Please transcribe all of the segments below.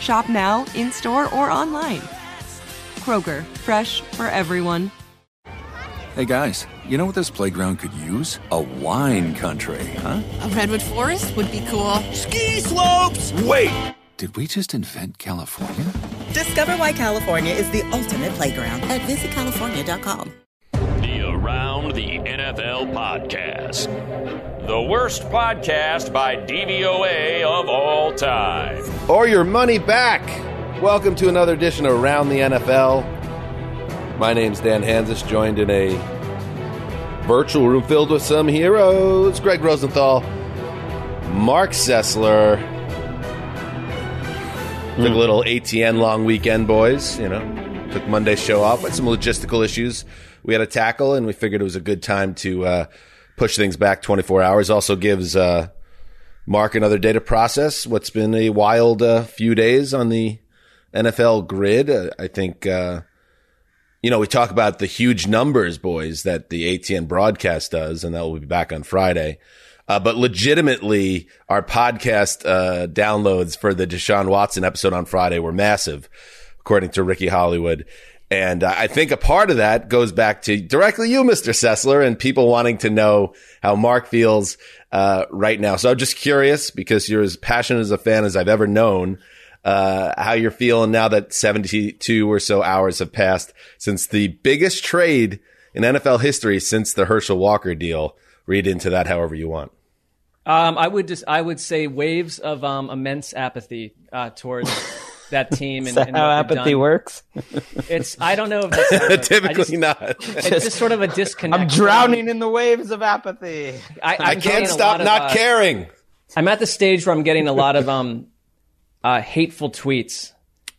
Shop now, in-store, or online. Kroger, fresh for everyone. Hey, guys, you know what this playground could use? A wine country, huh? A redwood forest would be cool. Ski slopes! Wait! Did we just invent California? Discover why California is the ultimate playground at visitcalifornia.com. The Around the NFL Podcast. The worst podcast by DVOA of all time. Or your money back. Welcome to another edition of Around the NFL. My name's Dan Hanzus, joined in a virtual room filled with some heroes. Greg Rosenthal, Mark Sessler. Took a little ATN long weekend, boys. You know, took Monday's show off. Had some logistical issues we had to tackle, and we figured it was a good time to push things back 24 hours. Also gives Mark another day to process what's been a wild few days on the NFL grid. I think, you know, we talk about the huge numbers, boys, that the ATN broadcast does, and that will be back on Friday. But legitimately, our podcast downloads for the Deshaun Watson episode on Friday were massive, according to Ricky Hollywood. And I think a part of that goes back to directly you, Mr. Sessler, and people wanting to know how Mark feels right now. So I'm just curious, because you're as passionate as a fan as I've ever known, how you're feeling now that 72 or so hours have passed since the biggest trade in NFL history since the Herschel Walker deal. Read into that however you want. I would say waves of immense apathy towards that team. And how apathy works? It's, I don't know if that's how it works. Typically not. It's just sort of a disconnect. I'm drowning in the waves of apathy. I can't stop not caring. I'm at the stage where I'm getting a lot of hateful tweets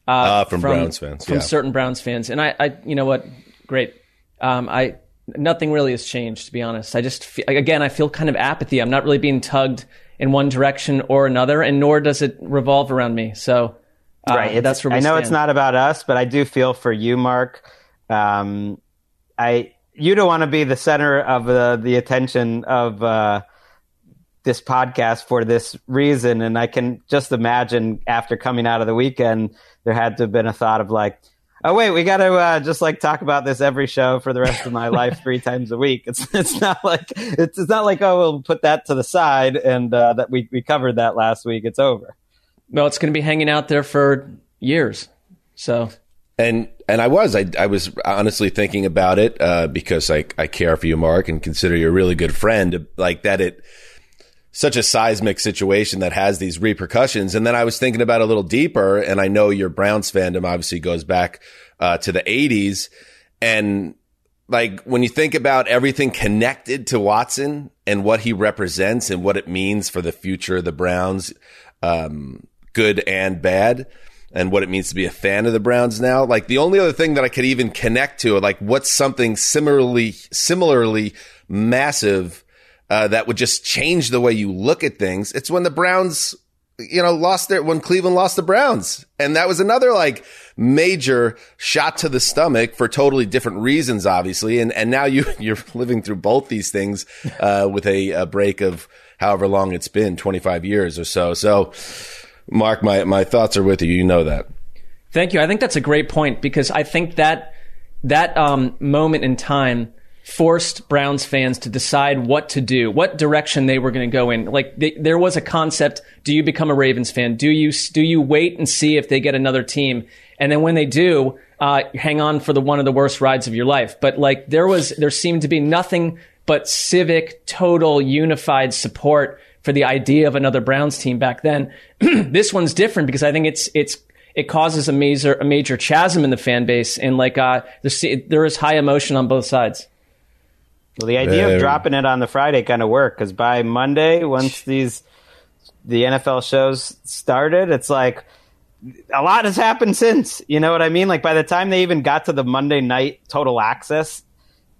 from Browns fans, from certain Browns fans, and I you know what? Great. Nothing really has changed, to be honest. I just feel, again, I feel kind of apathy. I'm not really being tugged in one direction or another, and nor does it revolve around me. So, right, that's where we stand. I know it's not about us, but I do feel for you, Mark. You don't want to be the center of the attention of this podcast for this reason, and I can just imagine after coming out of the weekend, there had to have been a thought of like, oh, wait, we got to just like talk about this every show for the rest of my life 3 times a week. It's not like, oh, we'll put that to the side and that we covered that last week. It's over. No, it's going to be hanging out there for years. So and I was honestly thinking about it because I care for you, Mark, and consider you a really good friend, like that it such a seismic situation that has these repercussions. And then I was thinking about it a little deeper, and I know your Browns fandom obviously goes back to the 80s. And like when you think about everything connected to Watson and what he represents and what it means for the future of the Browns, good and bad, and what it means to be a fan of the Browns now, like the only other thing that I could even connect to, like what's something similarly massive that would just change the way you look at things. It's when the Browns, you know, when Cleveland lost the Browns. And that was another like major shot to the stomach for totally different reasons, obviously. And now you're living through both these things, with a break of however long it's been, 25 years or so. So Mark, my thoughts are with you. You know that. Thank you. I think that's a great point, because I think that moment in time forced Browns fans to decide what to do, what direction they were going to go in. Like there was a concept: do you become a Ravens fan? Do you wait and see if they get another team? And then when they do, hang on for the one of the worst rides of your life. But like there seemed to be nothing but civic, total, unified support for the idea of another Browns team back then. This one's different because I think it causes a major chasm in the fan base, and like there is high emotion on both sides. Well, the idea of dropping it on the Friday kind of worked, because by Monday, once the NFL shows started, it's like a lot has happened since. You know what I mean? Like by the time they even got to the Monday night total access,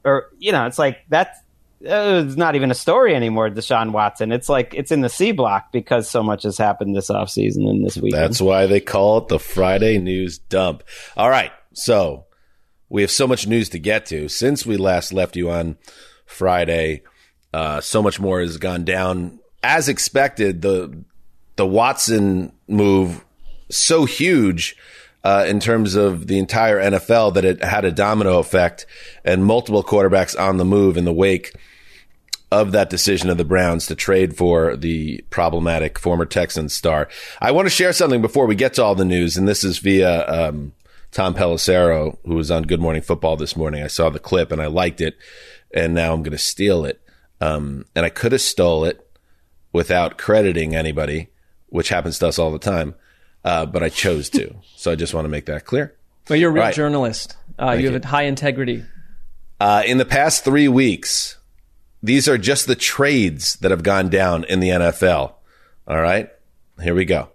or you know, it's like that's. It's not even a story anymore, Deshaun Watson. It's like it's in the C block because so much has happened this offseason and this weekend. That's why they call it the Friday news dump. All right, so we have so much news to get to. Since we last left you on Friday, so much more has gone down. As expected, the Watson move, so huge in terms of the entire NFL that it had a domino effect and multiple quarterbacks on the move in the wake of that decision of the Browns to trade for the problematic former Texans star. I want to share something before we get to all the news, and this is via Tom Pelissero, who was on Good Morning Football this morning. I saw the clip and I liked it, and now I'm going to steal it. And I could have stole it without crediting anybody, which happens to us all the time. But I chose to. So I just want to make that clear. Well, you're a real journalist. You have a high integrity. In the past 3 weeks, these are just the trades that have gone down in the NFL. All right. Here we go.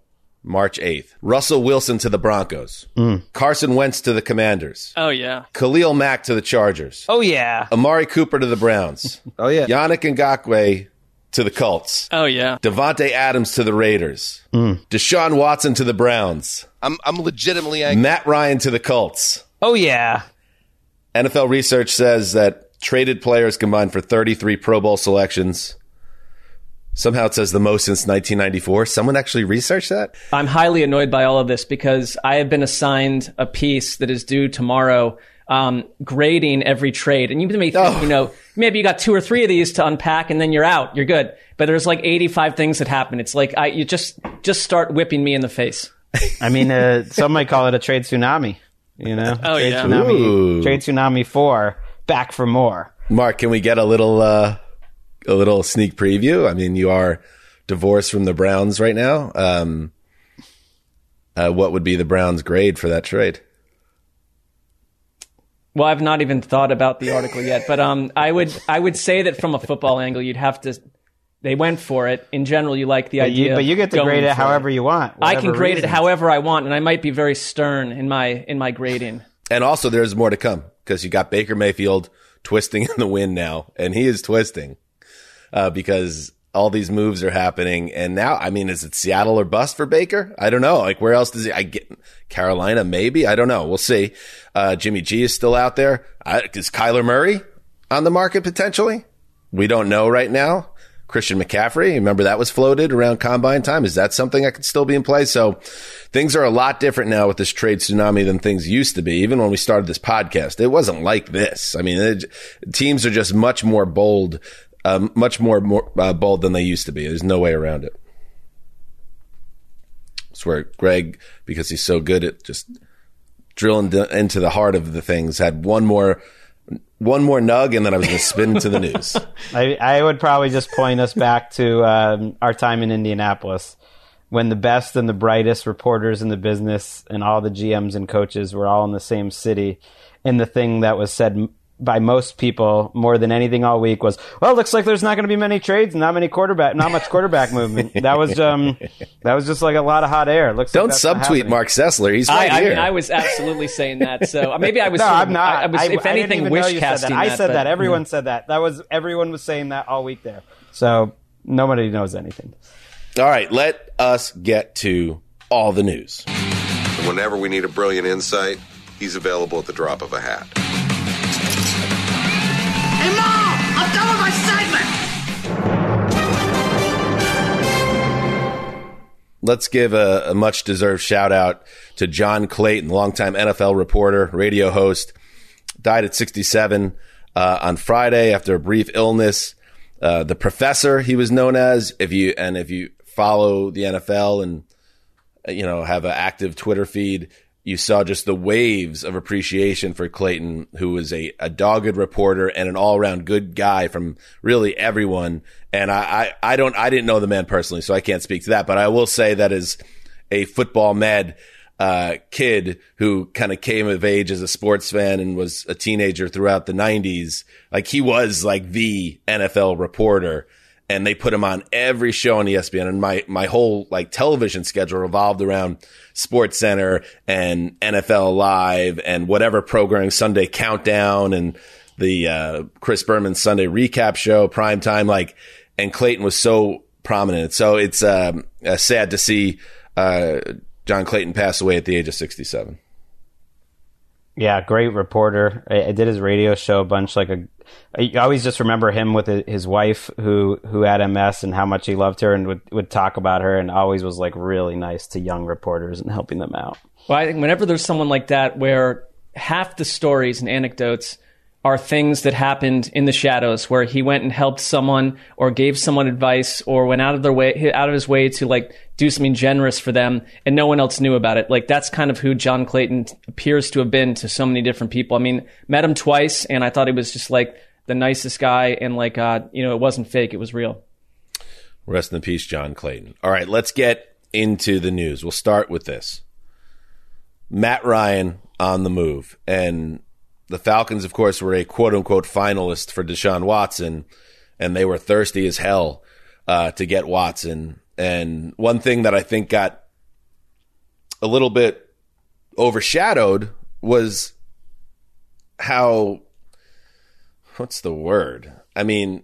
March 8th. Russell Wilson to the Broncos. Carson Wentz to the Commanders. Oh, yeah. Khalil Mack to the Chargers. Oh, yeah. Amari Cooper to the Browns. Oh, yeah. Yannick Ngakoue to the Colts. Oh, yeah. Devontae Adams to the Raiders. Deshaun Watson to the Browns. I'm legitimately angry. Matt Ryan to the Colts. Oh, yeah. NFL research says that traded players combined for 33 Pro Bowl selections. Somehow it says the most since 1994. Someone actually researched that? I'm highly annoyed by all of this because I have been assigned a piece that is due tomorrow, grading every trade. And you may think, you know, maybe you got 2 or 3 of these to unpack and then you're out. You're good. But there's like 85 things that happen. It's like, you just start whipping me in the face. I mean, some might call it a trade tsunami, you know? Oh, trade tsunami. Trade tsunami 4, back for more. Mark, can we get a little sneak preview? I mean, you are divorced from the Browns right now. What would be the Browns grade for that trade? Well, I've not even thought about the article yet, but I would say that from a football angle, you'd have to. They went for it. In general, you like the idea, but you get to grade it however you want. I can grade it however I want, and I might be very stern in my grading. And also, there's more to come because you got Baker Mayfield twisting in the wind now, and he is twisting because all these moves are happening. And now, I mean, is it Seattle or bust for Baker? I don't know. Like, where else does he? I get Carolina, maybe. I don't know. We'll see. Jimmy G is still out there. Is Kyler Murray on the market potentially? We don't know right now. Christian McCaffrey, remember that was floated around combine time. Is that something that could still be in play? So things are a lot different now with this trade tsunami than things used to be. Even when we started this podcast, it wasn't like this. I mean, teams are just much more bold. Much more bold than they used to be. There's no way around it. I swear, Greg, because he's so good at just drilling into the heart of the things, had one more nug, and then I was going to spin into the news. I would probably just point us back to our time in Indianapolis when the best and the brightest reporters in the business and all the GMs and coaches were all in the same city, and the thing that was said by most people more than anything all week was, well, it looks like there's not going to be many trades and not much quarterback movement. That was just like a lot of hot air. It looks Don't subtweet Mark Sessler. He's right here. I mean, I was absolutely saying that. So maybe I was. No, I'm not. I was, if anything, wish casting that. I said that. Everyone said that. Everyone was saying that all week there. So nobody knows anything. All right. Let us get to all the news. Whenever we need a brilliant insight, he's available at the drop of a hat. Hey, Mom! I'm done with my segment! Let's give a much-deserved shout-out to John Clayton, longtime NFL reporter, radio host. Died at 67 on Friday after a brief illness. The Professor, he was known as. If you follow the NFL and, you know, have an active Twitter feed, you saw just the waves of appreciation for Clayton, who was a dogged reporter and an all-around good guy from really everyone. And I didn't know the man personally, so I can't speak to that. But I will say that as a football med kid who kind of came of age as a sports fan and was a teenager throughout the 90s, like he was like the NFL reporter. And they put him on every show on ESPN. And my whole like television schedule revolved around SportsCenter and NFL Live and whatever programming, Sunday Countdown and the Chris Berman Sunday Recap Show, primetime. Like, and Clayton was so prominent. So it's sad to see John Clayton pass away at the age of 67. Yeah, great reporter. I did his radio show a bunch. I always just remember him with his wife who had MS and how much he loved her and would talk about her and always was like really nice to young reporters and helping them out. Well, I think whenever there's someone like that where half the stories and anecdotes are things that happened in the shadows where he went and helped someone or gave someone advice or went out of his way to like do something generous for them and no one else knew about it. Like that's kind of who John Clayton appears to have been to so many different people. I mean, met him twice and I thought he was just like the nicest guy and like, it wasn't fake. It was real. Rest in peace, John Clayton. All right, let's get into the news. We'll start with this. Matt Ryan on the move. And the Falcons, of course, were a quote-unquote finalist for Deshaun Watson, and they were thirsty as hell to get Watson. And one thing that I think got a little bit overshadowed was how – what's the word? I mean,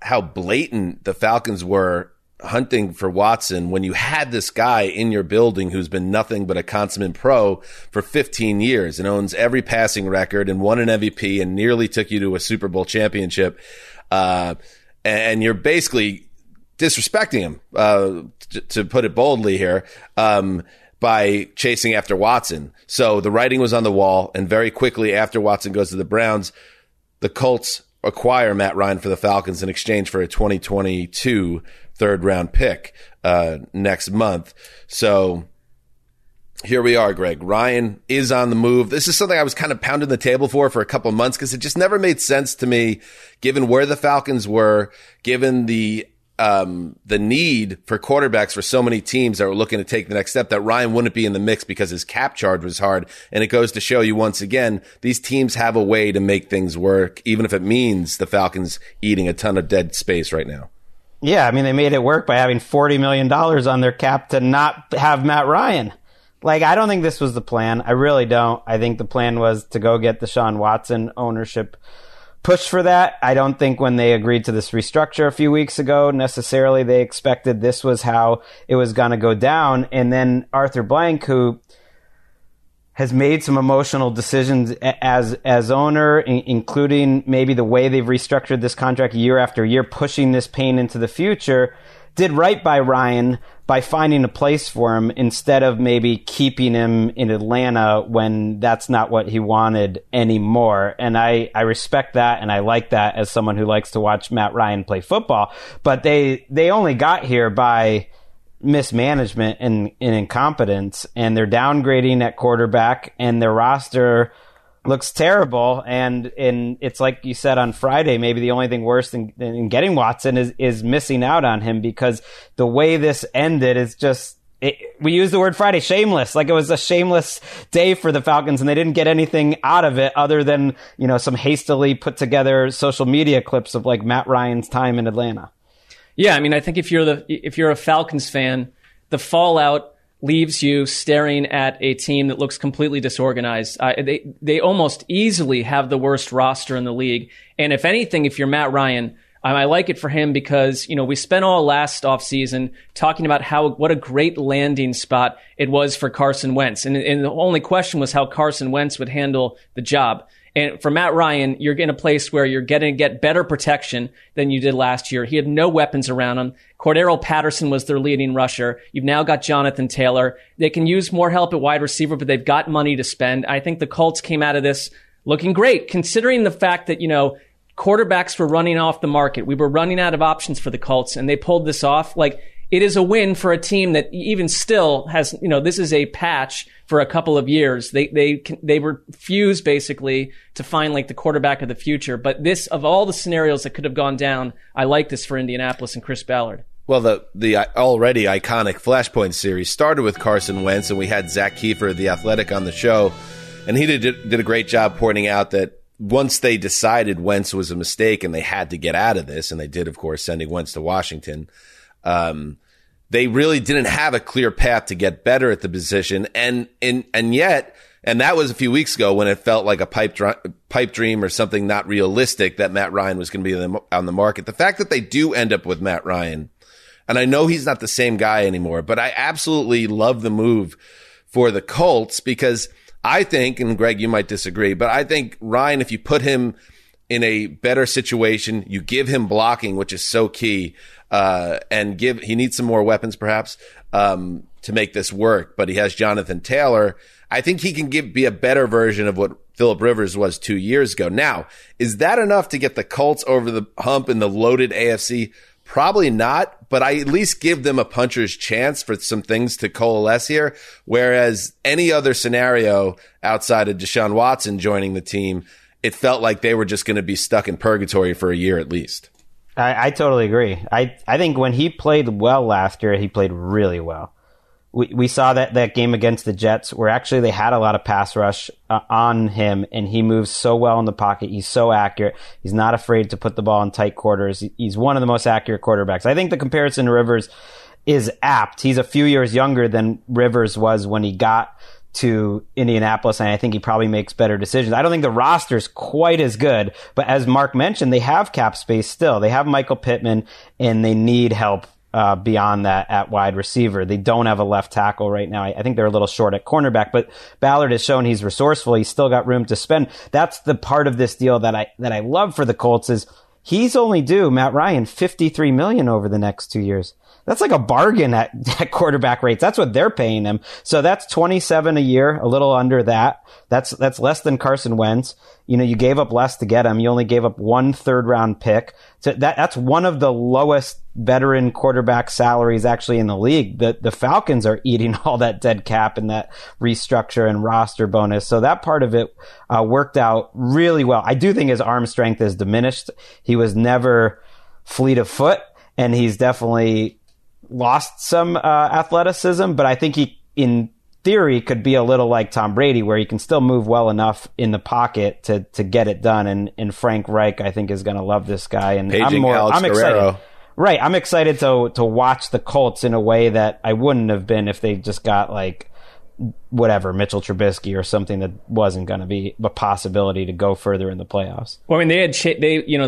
how blatant the Falcons were hunting for Watson when you had this guy in your building who's been nothing but a consummate pro for 15 years and owns every passing record and won an MVP and nearly took you to a Super Bowl championship. And you're basically disrespecting him, to put it boldly here, by chasing after Watson. So the writing was on the wall. And very quickly after Watson goes to the Browns, the Colts acquire Matt Ryan for the Falcons in exchange for a 2022 third-round pick next month. So here we are, Greg. Ryan is on the move. This is something I was kind of pounding the table for a couple of months because it just never made sense to me, given where the Falcons were, given the need for quarterbacks for so many teams that were looking to take the next step, that Ryan wouldn't be in the mix because his cap charge was hard. And it goes to show you once again, these teams have a way to make things work, even if it means the Falcons eating a ton of dead space right now. Yeah, I mean, they made it work by having $40 million on their cap to not have Matt Ryan. Like, I don't think this was the plan. I really don't. I think the plan was to go get the Deshaun Watson ownership push for that. I don't think when they agreed to this restructure a few weeks ago, necessarily they expected this was how it was going to go down. And then Arthur Blank, who has made some emotional decisions as owner, including maybe the way they've restructured this contract year after year, pushing this pain into the future, did right by Ryan by finding a place for him instead of maybe keeping him in Atlanta when that's not what he wanted anymore. And I respect that and I like that as someone who likes to watch Matt Ryan play football. But they only got here by mismanagement and incompetence, and they're downgrading at quarterback and their roster looks terrible. And it's like you said on Friday, maybe the only thing worse than getting Watson is missing out on him, because the way this ended is just, we use the word Friday, shameless. Like, it was a shameless day for the Falcons and they didn't get anything out of it other than, you know, some hastily put together social media clips of like Matt Ryan's time in Atlanta. Yeah, I mean, I think if you're a Falcons fan, the fallout leaves you staring at a team that looks completely disorganized. They almost easily have the worst roster in the league. And if anything, if you're Matt Ryan, I like it for him because, you know, we spent all last offseason talking about what a great landing spot it was for Carson Wentz. And the only question was how Carson Wentz would handle the job. And for Matt Ryan, you're in a place where you're going to get better protection than you did last year. He had no weapons around him. Cordarrelle Patterson was their leading rusher. You've now got Jonathan Taylor. They can use more help at wide receiver, but they've got money to spend. I think the Colts came out of this looking great, considering the fact that, you know, quarterbacks were running off the market. We were running out of options for the Colts, and they pulled this off. Like, it is a win for a team that even still has, you know, this is a patch for a couple of years. They refused basically to find like the quarterback of the future. But this, of all the scenarios that could have gone down, I like this for Indianapolis and Chris Ballard. Well, the already iconic Flashpoint series started with Carson Wentz, and we had Zach Kiefer, The Athletic, on the show. And he did a great job pointing out that once they decided Wentz was a mistake and they had to get out of this, and they did, of course, sending Wentz to Washington, they really didn't have a clear path to get better at the position. And that was a few weeks ago when it felt like a pipe dream or something not realistic that Matt Ryan was going to be on the market. The fact that they do end up with Matt Ryan, and I know he's not the same guy anymore, but I absolutely love the move for the Colts because I think, and Greg, you might disagree, but I think Ryan, if you put him in a better situation, you give him blocking, which is so key, he needs some more weapons perhaps to make this work, but he has Jonathan Taylor. I think he can be a better version of what Philip Rivers was 2 years ago. Now, is that enough to get the Colts over the hump in the loaded AFC? Probably not, but I at least give them a puncher's chance for some things to coalesce here. Whereas any other scenario outside of Deshaun Watson joining the team, it felt like they were just going to be stuck in purgatory for a year at least. I totally agree. I think when he played well last year, he played really well. We saw that game against the Jets where actually they had a lot of pass rush on him, and he moves so well in the pocket. He's so accurate. He's not afraid to put the ball in tight quarters. He's one of the most accurate quarterbacks. I think the comparison to Rivers is apt. He's a few years younger than Rivers was when he got to Indianapolis, and I think he probably makes better decisions. I don't think the roster's quite as good, but as Mark mentioned, they have cap space still. They have Michael Pittman, and they need help beyond that at wide receiver. They don't have a left tackle right now. I think they're a little short at cornerback, but Ballard has shown he's resourceful. He's still got room to spend. That's the part of this deal that I love for the Colts is he's only due, Matt Ryan, $53 million over the next 2 years. That's like a bargain at quarterback rates. That's what they're paying him. So that's 27 a year, a little under that. That's less than Carson Wentz. You know, you gave up less to get him. You only gave up 1 third round pick. So that's one of the lowest veteran quarterback salaries actually in the league. The Falcons are eating all that dead cap and that restructure and roster bonus. So that part of it worked out really well. I do think his arm strength is diminished. He was never fleet of foot, and he's definitely lost some athleticism, but I think he, in theory, could be a little like Tom Brady, where he can still move well enough in the pocket to get it done. And Frank Reich, I think, is going to love this guy. And I'm excited. Right, I'm excited to watch the Colts in a way that I wouldn't have been if they just got like whatever Mitchell Trubisky or something that wasn't going to be a possibility to go further in the playoffs. Well, I mean,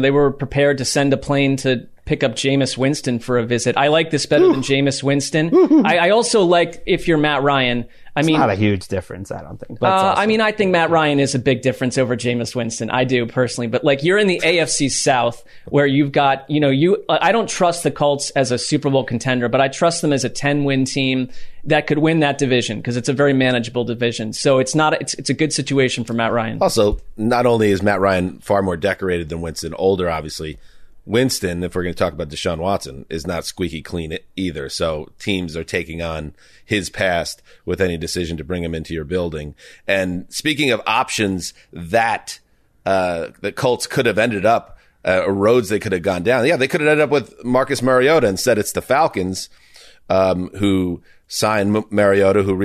they were prepared to send a plane to pick up Jameis Winston for a visit. I like this better than Jameis Winston. I also like, if you're Matt Ryan, it's not a huge difference, I don't think. I think Matt Ryan is a big difference over Jameis Winston. I do personally, but like you're in the AFC South where you've got, I don't trust the Colts as a Super Bowl contender, but I trust them as a 10-win team that could win that division because it's a very manageable division. So it's a good situation for Matt Ryan. Also, not only is Matt Ryan far more decorated than Winston, older obviously. Winston, if we're going to talk about Deshaun Watson, is not squeaky clean either. So teams are taking on his past with any decision to bring him into your building. And speaking of options that the Colts could have ended up, roads they could have gone down. Yeah, they could have ended up with Marcus Mariota. Instead, it's the Falcons who signed Mariota, who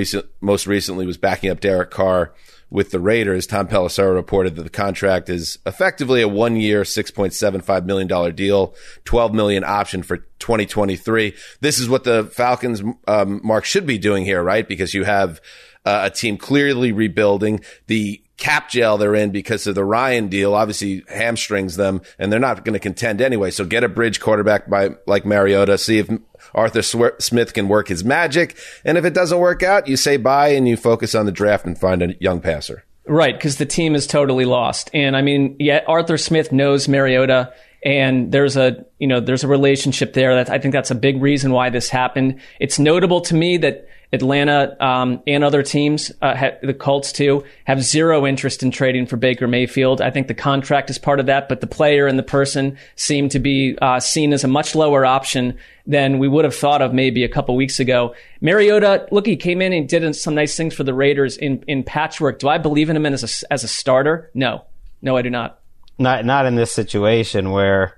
most recently was backing up Derek Carr with the Raiders. Tom Pelissero reported that the contract is effectively a 1-year, $6.75 million deal, $12 million option for 2023. This is what the Falcons, Mark, should be doing here, right? Because you have a team clearly rebuilding. The cap jail they're in because of the Ryan deal obviously hamstrings them, and they're not going to contend anyway. So get a bridge quarterback like Mariota, see if Arthur Smith can work his magic. And if it doesn't work out, you say bye and you focus on the draft and find a young passer. Right, because the team is totally lost. And I mean, yeah, Arthur Smith knows Mariota, and there's a relationship there. That I think that's a big reason why this happened. It's notable to me that Atlanta and other teams, the Colts too, have zero interest in trading for Baker Mayfield. I think the contract is part of that, but the player and the person seem to be seen as a much lower option than we would have thought of maybe a couple weeks ago. Mariota, look, he came in and did some nice things for the Raiders in patchwork. Do I believe in him as a starter? No. No, I do not. Not in this situation where,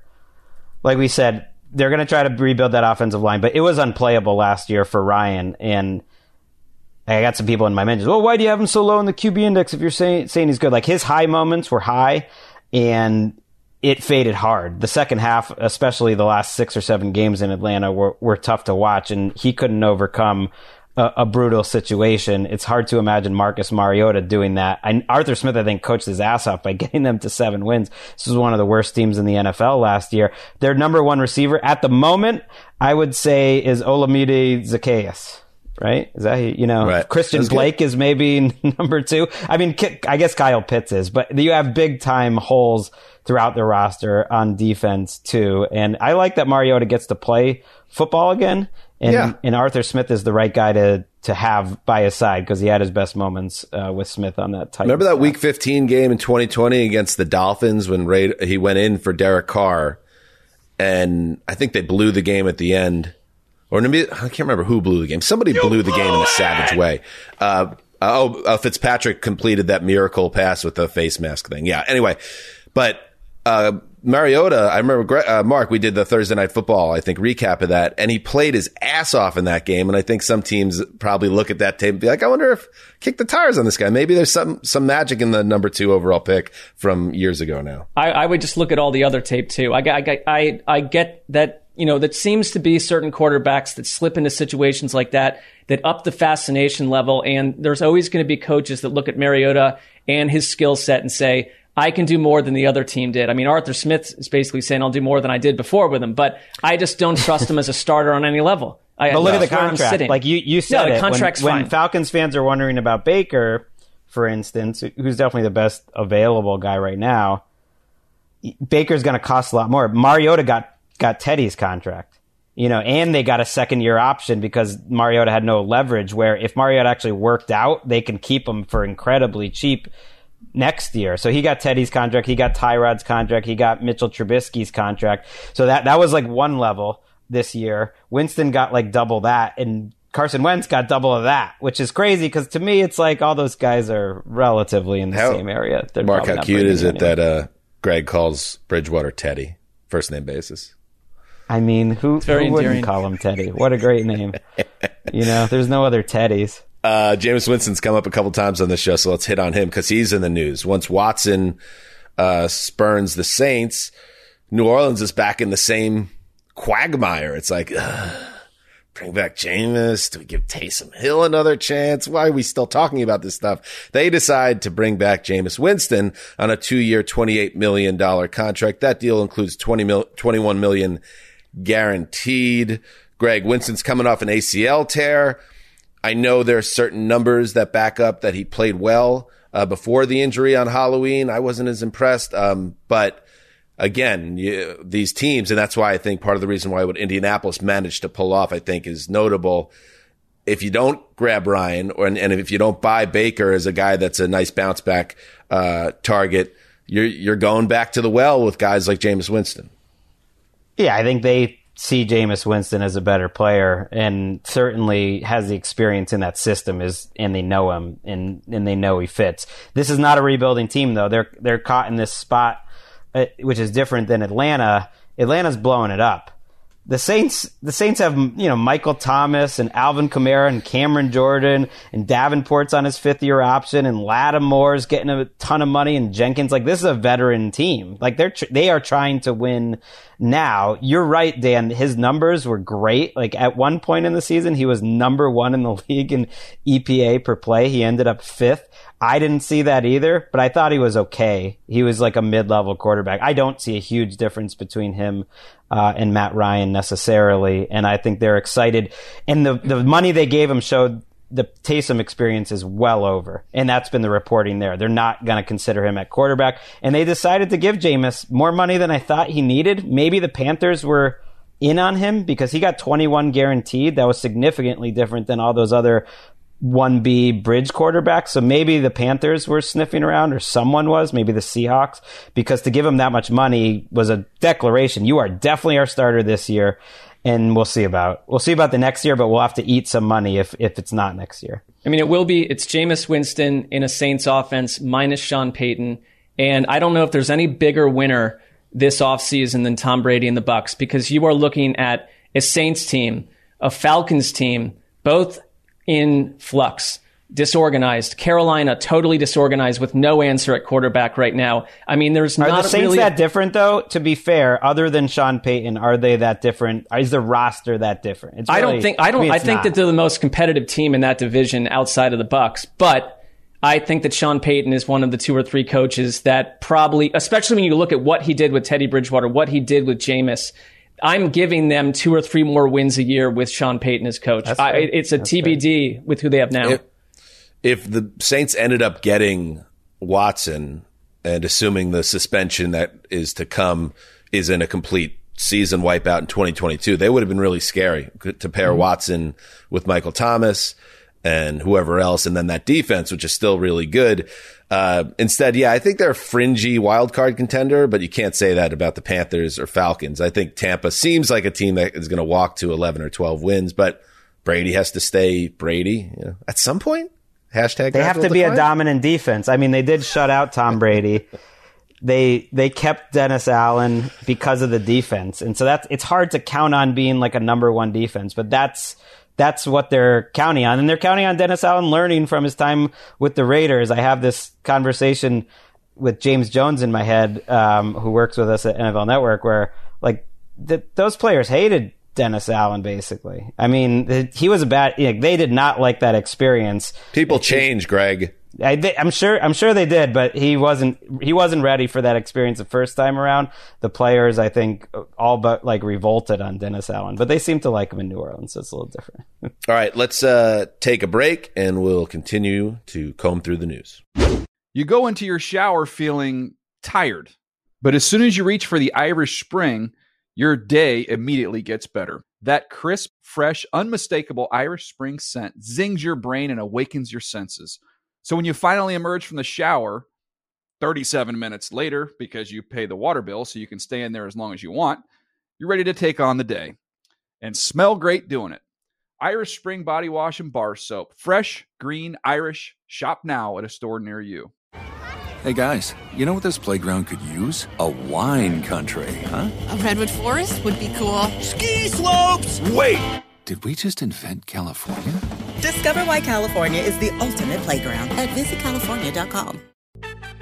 like we said, they're going to try to rebuild that offensive line, but it was unplayable last year for Ryan. And I got some people in my mentions, well, why do you have him so low in the QB index if you're saying he's good? Like, his high moments were high, and it faded hard. The second half, especially the last 6 or 7 games in Atlanta, were tough to watch, and he couldn't overcome a brutal situation. It's hard to imagine Marcus Mariota doing that. And Arthur Smith, I think, coached his ass off by getting them to 7 wins. This was one of the worst teams in the NFL last year. Their number one receiver at the moment, I would say, is Olamide Zaccheaus. Right? Is that, right. Christian Blake is maybe number 2. I mean, I guess Kyle Pitts is, but you have big time holes throughout the roster on defense too. And I like that Mariota gets to play football again. And Arthur Smith is the right guy to have by his side because he had his best moments with Smith on that. Remember that Week 15 game in 2020 against the Dolphins when he went in for Derek Carr, and I think they blew the game at the end. Or maybe, I can't remember who blew the game. Somebody blew the game in a savage way. Fitzpatrick completed that miracle pass with the face mask thing. Yeah, anyway. But Mariota, I remember, Mark, we did the Thursday Night Football, I think, recap of that. And he played his ass off in that game. And I think some teams probably look at that tape and be like, I wonder if kick the tires on this guy. Maybe there's some magic in the number 2 overall pick from years ago now. I would just look at all the other tape, too. I get that. That seems to be certain quarterbacks that slip into situations like that up the fascination level. And there's always going to be coaches that look at Mariota and his skill set and say, I can do more than the other team did. I mean, Arthur Smith is basically saying, I'll do more than I did before with him, but I just don't trust him as a starter on any level. But look at the contract. Like you said, the contract's fine. When Falcons fans are wondering about Baker, for instance, who's definitely the best available guy right now, Baker's going to cost a lot more. Mariota got Teddy's contract, and they got a second-year option because Mariota had no leverage, where if Mariota actually worked out, they can keep him for incredibly cheap next year. So he got Teddy's contract, he got Tyrod's contract, he got Mitchell Trubisky's contract. So that was like one level this year. Winston got like double that, and Carson Wentz got double of that, which is crazy because to me it's like all those guys are relatively in the same area. They're Mark, how cute is it anyway that Greg calls Bridgewater Teddy, first-name basis? I mean, who wouldn't call him Teddy? What a great name. There's no other Teddies. Jameis Winston's come up a couple times on this show, so let's hit on him because he's in the news. Once Watson spurns the Saints, New Orleans is back in the same quagmire. It's like, bring back Jameis. Do we give Taysom Hill another chance? Why are we still talking about this stuff? They decide to bring back Jameis Winston on a 2-year, $28 million contract. That deal includes $21 million guaranteed. Greg, Winston's coming off an ACL tear. I know there are certain numbers that back up that he played well before the injury on Halloween. I wasn't as impressed. But again, these teams, and that's why I think part of the reason why what Indianapolis managed to pull off, I think, is notable. If you don't grab Ryan and if you don't buy Baker as a guy that's a nice bounce back target, you're going back to the well with guys like Jameis Winston. Yeah, I think they see Jameis Winston as a better player and certainly has the experience in that system, and they know him and they know he fits. This is not a rebuilding team, though. They're caught in this spot, which is different than Atlanta. Atlanta's blowing it up. The Saints have, Michael Thomas and Alvin Kamara and Cameron Jordan and Davenport's on his 5th-year option and Lattimore's getting a ton of money and Jenkins. Like, this is a veteran team. Like, they are trying to win now. You're right, Dan. His numbers were great. Like, at one point in the season, he was number 1 in the league in EPA per play. He ended up 5th. I didn't see that either, but I thought he was okay. He was like a mid-level quarterback. I don't see a huge difference between him and Matt Ryan necessarily, and I think they're excited. And the money they gave him showed the Taysom experience is well over, and that's been the reporting there. They're not going to consider him at quarterback, and they decided to give Jameis more money than I thought he needed. Maybe the Panthers were in on him because he got 21 guaranteed. That was significantly different than all those other 1B bridge quarterbacks. So maybe the Panthers were sniffing around, or someone was, maybe the Seahawks, because to give him that much money was a declaration. You are definitely our starter this year. And we'll see about the next year, but we'll have to eat some money if it's not next year. I mean, it's Jameis Winston in a Saints offense minus Sean Payton. And I don't know if there's any bigger winner this offseason than Tom Brady and the Bucs, because you are looking at a Saints team, a Falcons team, both in flux, disorganized. Carolina totally disorganized with no answer at quarterback right now. I mean, there's not really... Are the Saints really that different, though? To be fair, other than Sean Payton, are they that different? Is the roster that different? It's really, I think that they're the most competitive team in that division outside of the Bucs, but I think that Sean Payton is one of the 2 or 3 coaches that probably, especially when you look at what he did with Teddy Bridgewater, what he did with Jameis, I'm giving them 2 or 3 more wins a year with Sean Payton as coach. That's TBD fair. With who they have now. If the Saints ended up getting Watson, and assuming the suspension that is to come is in a complete season wipeout in 2022, they would have been really scary to pair Watson with Michael Thomas and whoever else, and then that defense, which is still really good. Instead, yeah, I think they're a fringy wild card contender, but you can't say that about the Panthers or Falcons. I think Tampa seems like a team that is going to walk to 11 or 12 wins, but Brady has to stay Brady, you know, at some point. Hashtag they have to be a dominant defense. I mean, they did shut out Tom Brady. They kept Dennis Allen because of the defense, and so that's, it's hard to count on being like a number one defense, but that's what they're counting on. And they're counting on Dennis Allen learning from his time with the Raiders. I have this conversation with James Jones in my head, who works with us at NFL Network, where like those players hated Dennis Allen, basically. I mean, he was a bad, they did not like that experience. People change, Greg. I'm sure they did, but he wasn't ready for that experience the first time around. The players, I think, all but like revolted on Dennis Allen, but they seem to like him in New Orleans, so it's a little different. All right, let's take a break, and we'll continue to comb through the news. You go into your shower feeling tired, but as soon as you reach for the Irish Spring, your day immediately gets better. That crisp, fresh, unmistakable Irish Spring scent zings your brain and awakens your senses. So when you finally emerge from the shower 37 minutes later, because you pay the water bill so you can stay in there as long as you want, you're ready to take on the day and smell great doing it. Irish Spring Body Wash and Bar Soap. Fresh, green, Irish. Shop now at a store near you. Hey, guys, you know what this playground could use? A wine country, huh? A redwood forest would be cool. Ski slopes! Wait! Did we just invent California? Discover why California is the ultimate playground at visitcalifornia.com.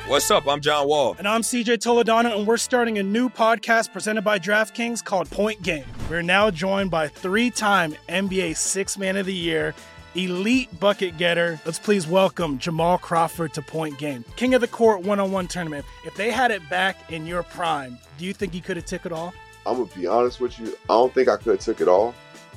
What's up? I'm John Wall. And I'm CJ Toledano, and we're starting a new podcast presented by DraftKings called Point Game. We're now joined by 3-time NBA Sixth Man of the Year, elite bucket getter. Let's please welcome Jamal Crawford to Point Game, King of the Court one-on-one tournament. If they had it back in your prime, do you think you could have took it all? I'm going to be honest with you. I don't think I could have took it all,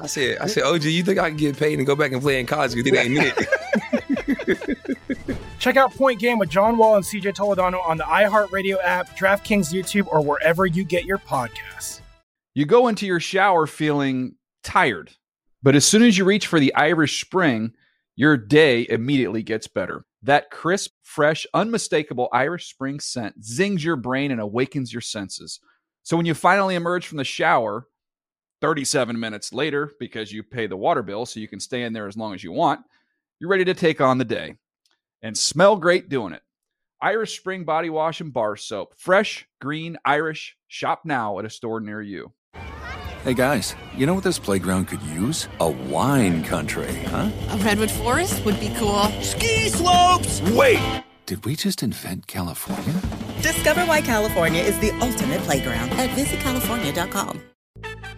I said, OG, you think I can get paid and go back and play in college because it ain't it? Check out Point Game with John Wall and CJ Toledano on the iHeartRadio app, DraftKings YouTube, or wherever you get your podcasts. You go into your shower feeling tired, but as soon as you reach for the Irish Spring, your day immediately gets better. That crisp, fresh, unmistakable Irish Spring scent zings your brain and awakens your senses. So when you finally emerge from the shower 37 minutes later, because you pay the water bill so you can stay in there as long as you want, you're ready to take on the day and smell great doing it. Irish Spring Body Wash and Bar Soap. Fresh, green, Irish. Shop now at a store near you. Hey, guys, you know what this playground could use? A wine country, huh? A redwood forest would be cool. Ski slopes! Wait! Did we just invent California? Discover why California is the ultimate playground at visitcalifornia.com.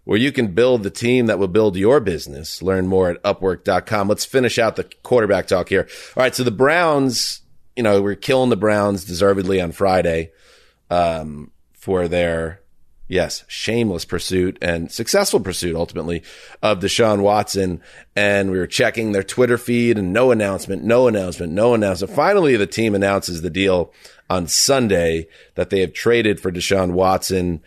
where you can build the team that will build your business. Learn more at Upwork.com. Let's finish out the quarterback talk here. All right, so the Browns, you know, we're killing the Browns deservedly on Friday for their shameless pursuit and successful pursuit, ultimately, of Deshaun Watson. And we were checking their Twitter feed and no announcement. Finally, the team announces the deal on Sunday that they have traded for Deshaun Watson.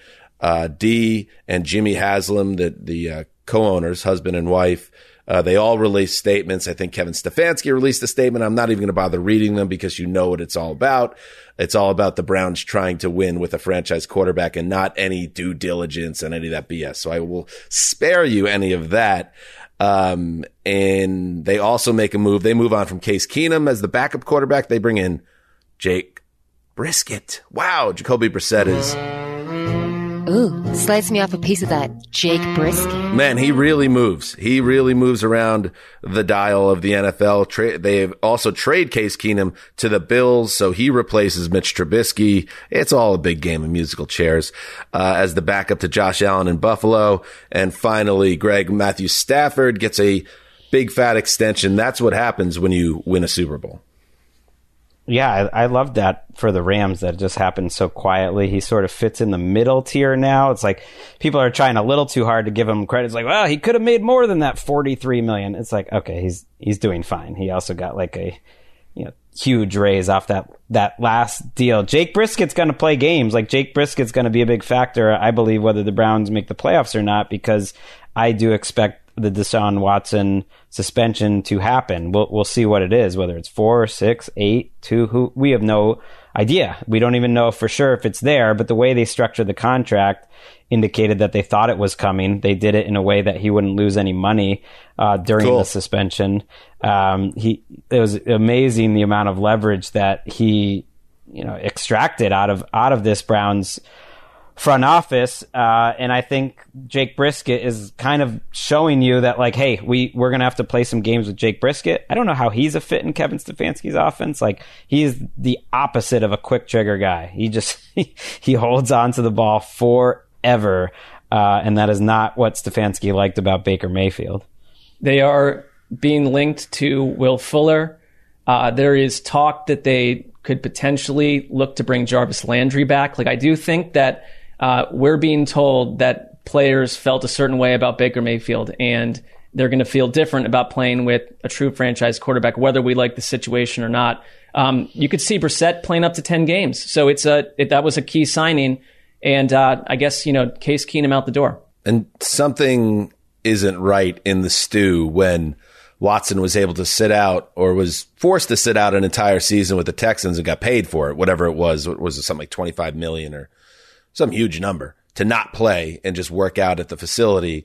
D and Jimmy Haslam, the co-owners, husband and wife, they all released statements. I think Kevin Stefanski released a statement. I'm not even going to bother reading them because you know what it's all about. It's all about the Browns trying to win with a franchise quarterback and not any due diligence and any of that BS. So I will spare you any of that. And they also make a move. They move on from Case Keenum as the backup quarterback. They bring in Jake Brissett. Wow. Jacoby Brissett is... Ooh, slice me off a piece of that Jake Brissett. Man, he really moves. He really moves around the dial of the NFL. They also trade Case Keenum to the Bills, so he replaces Mitch Trubisky. It's all a big game of musical chairs as the backup to Josh Allen in Buffalo. And finally, Matthew Stafford gets a big fat extension. That's what happens when you win a Super Bowl. Yeah, I love that for the Rams that it just happened so quietly. He sort of fits in the middle tier now. It's like people are trying a little too hard to give him credit. It's like, well, he could have made more than that $43 million. It's like, okay, he's doing fine. He also got like a huge raise off that last deal. Jake Brissett's going to play games. Like Jake Brissett's going to be a big factor, I believe, whether the Browns make the playoffs or not, because I do expect the Deshaun Watson suspension to happen. We'll see what it is, whether it's 4, 6, 8, 2. We have no idea. We don't even know for sure if it's there, but the way they structured the contract indicated that they thought it was coming. They did it in a way that he wouldn't lose any money during the suspension. It was amazing the amount of leverage that he, extracted out of this Browns front office. And I think Jake Brissett is kind of showing you that, like, hey, we're going to have to play some games with Jake Brissett. I don't know how he's a fit in Kevin Stefanski's offense. Like, he is the opposite of a quick trigger guy. He just, he holds on to the ball forever. And that is not what Stefanski liked about Baker Mayfield. They are being linked to Will Fuller. There is talk that they could potentially look to bring Jarvis Landry back. Like, I do think that, we're being told that players felt a certain way about Baker Mayfield, and they're going to feel different about playing with a true franchise quarterback, whether we like the situation or not. You could see Brissett playing up to 10 games. So that was a key signing. And I guess, Case Keenum out the door. And something isn't right in the stew when Watson was able to sit out, or was forced to sit out, an entire season with the Texans and got paid for it, whatever it was. What was it, something like $25 million or some huge number to not play and just work out at the facility.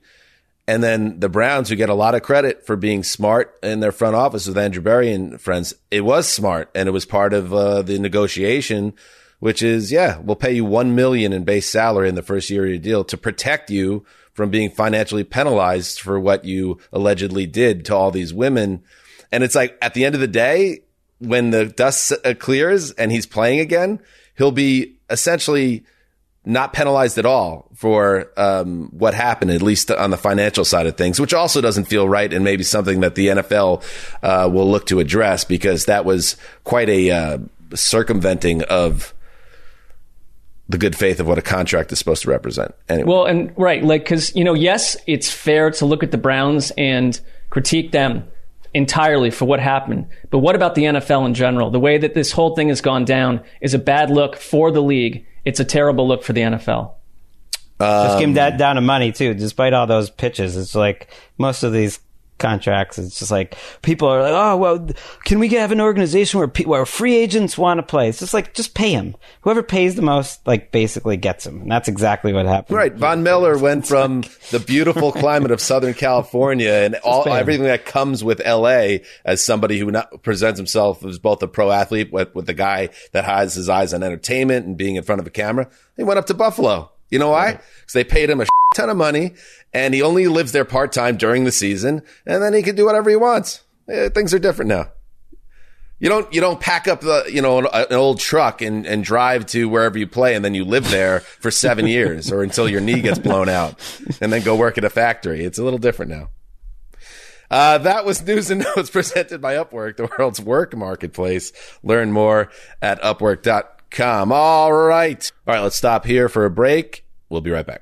And then the Browns, who get a lot of credit for being smart in their front office with Andrew Berry and friends, it was smart, and it was part of the negotiation, which is, we'll pay you $1 million in base salary in the first year of your deal to protect you from being financially penalized for what you allegedly did to all these women. And it's like, at the end of the day, when the dust clears and he's playing again, he'll be essentially not penalized at all for what happened, at least on the financial side of things, which also doesn't feel right, and maybe something that the NFL will look to address, because that was quite a circumventing of the good faith of what a contract is supposed to represent. Anyway. Well, and right. Like, cause yes, it's fair to look at the Browns and critique them entirely for what happened. But what about the NFL in general? The way that this whole thing has gone down is a bad look for the league. It's a terrible look for the NFL. Just give that down to money too. Despite all those pitches, it's like most of these contracts, it's just like people are like, oh, well, can we have an organization where free agents want to play? It's just like, just pay him. Whoever pays the most, like, basically gets him. And that's exactly what happened. Right. Von Miller went from the beautiful climate of Southern California and everything that comes with LA, as somebody who presents himself as both a pro athlete with the guy that has his eyes on entertainment and being in front of a camera. He went up to Buffalo. You know why? Because they paid him a ton of money, and he only lives there part-time during the season, and then he can do whatever he wants. Things are different now. You don't pack up the an old truck and drive to wherever you play, and then you live there for 7 years or until your knee gets blown out, and then go work at a factory. It's a little different now. That was News and Notes presented by Upwork, the world's work marketplace. Learn more at upwork.com. All right, let's stop here for a break. We'll be right back.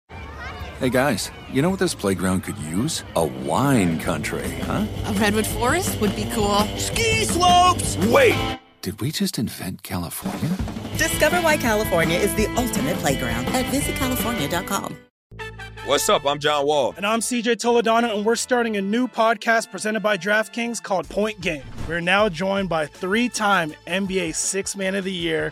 Hey guys, you know what this playground could use? A wine country, huh? A redwood forest would be cool. Ski slopes! Wait! Did we just invent California? Discover why California is the ultimate playground at visitcalifornia.com. What's up? I'm John Wall. And I'm CJ Toledano, and we're starting a new podcast presented by DraftKings called Point Game. We're now joined by three-time NBA Sixth Man of the Year,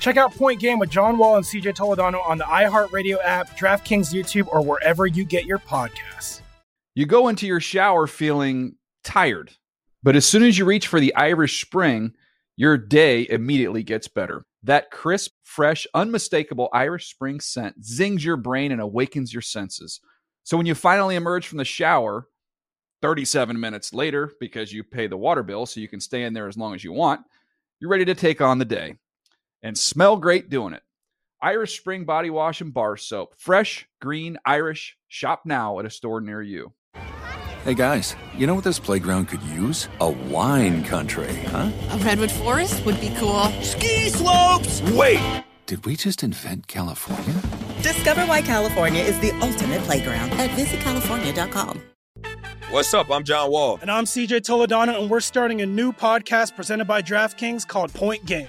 Check out Point Game with John Wall and CJ Toledano on the iHeartRadio app, DraftKings YouTube, or wherever you get your podcasts. You go into your shower feeling tired, but as soon as you reach for the Irish Spring, your day immediately gets better. That crisp, fresh, unmistakable Irish Spring scent zings your brain and awakens your senses. So when you finally emerge from the shower 37 minutes later, because you pay the water bill so you can stay in there as long as you want, you're ready to take on the day and smell great doing it. Irish Spring Body Wash and Bar Soap. Fresh, green, Irish. Shop now at a store near you. Hey, guys, you know what this playground could use? A wine country, huh? A redwood forest would be cool. Ski slopes! Wait! Did we just invent California? Discover why California is the ultimate playground at visitcalifornia.com. What's up? I'm John Wall. And I'm CJ Toledano, and we're starting a new podcast presented by DraftKings called Point Game.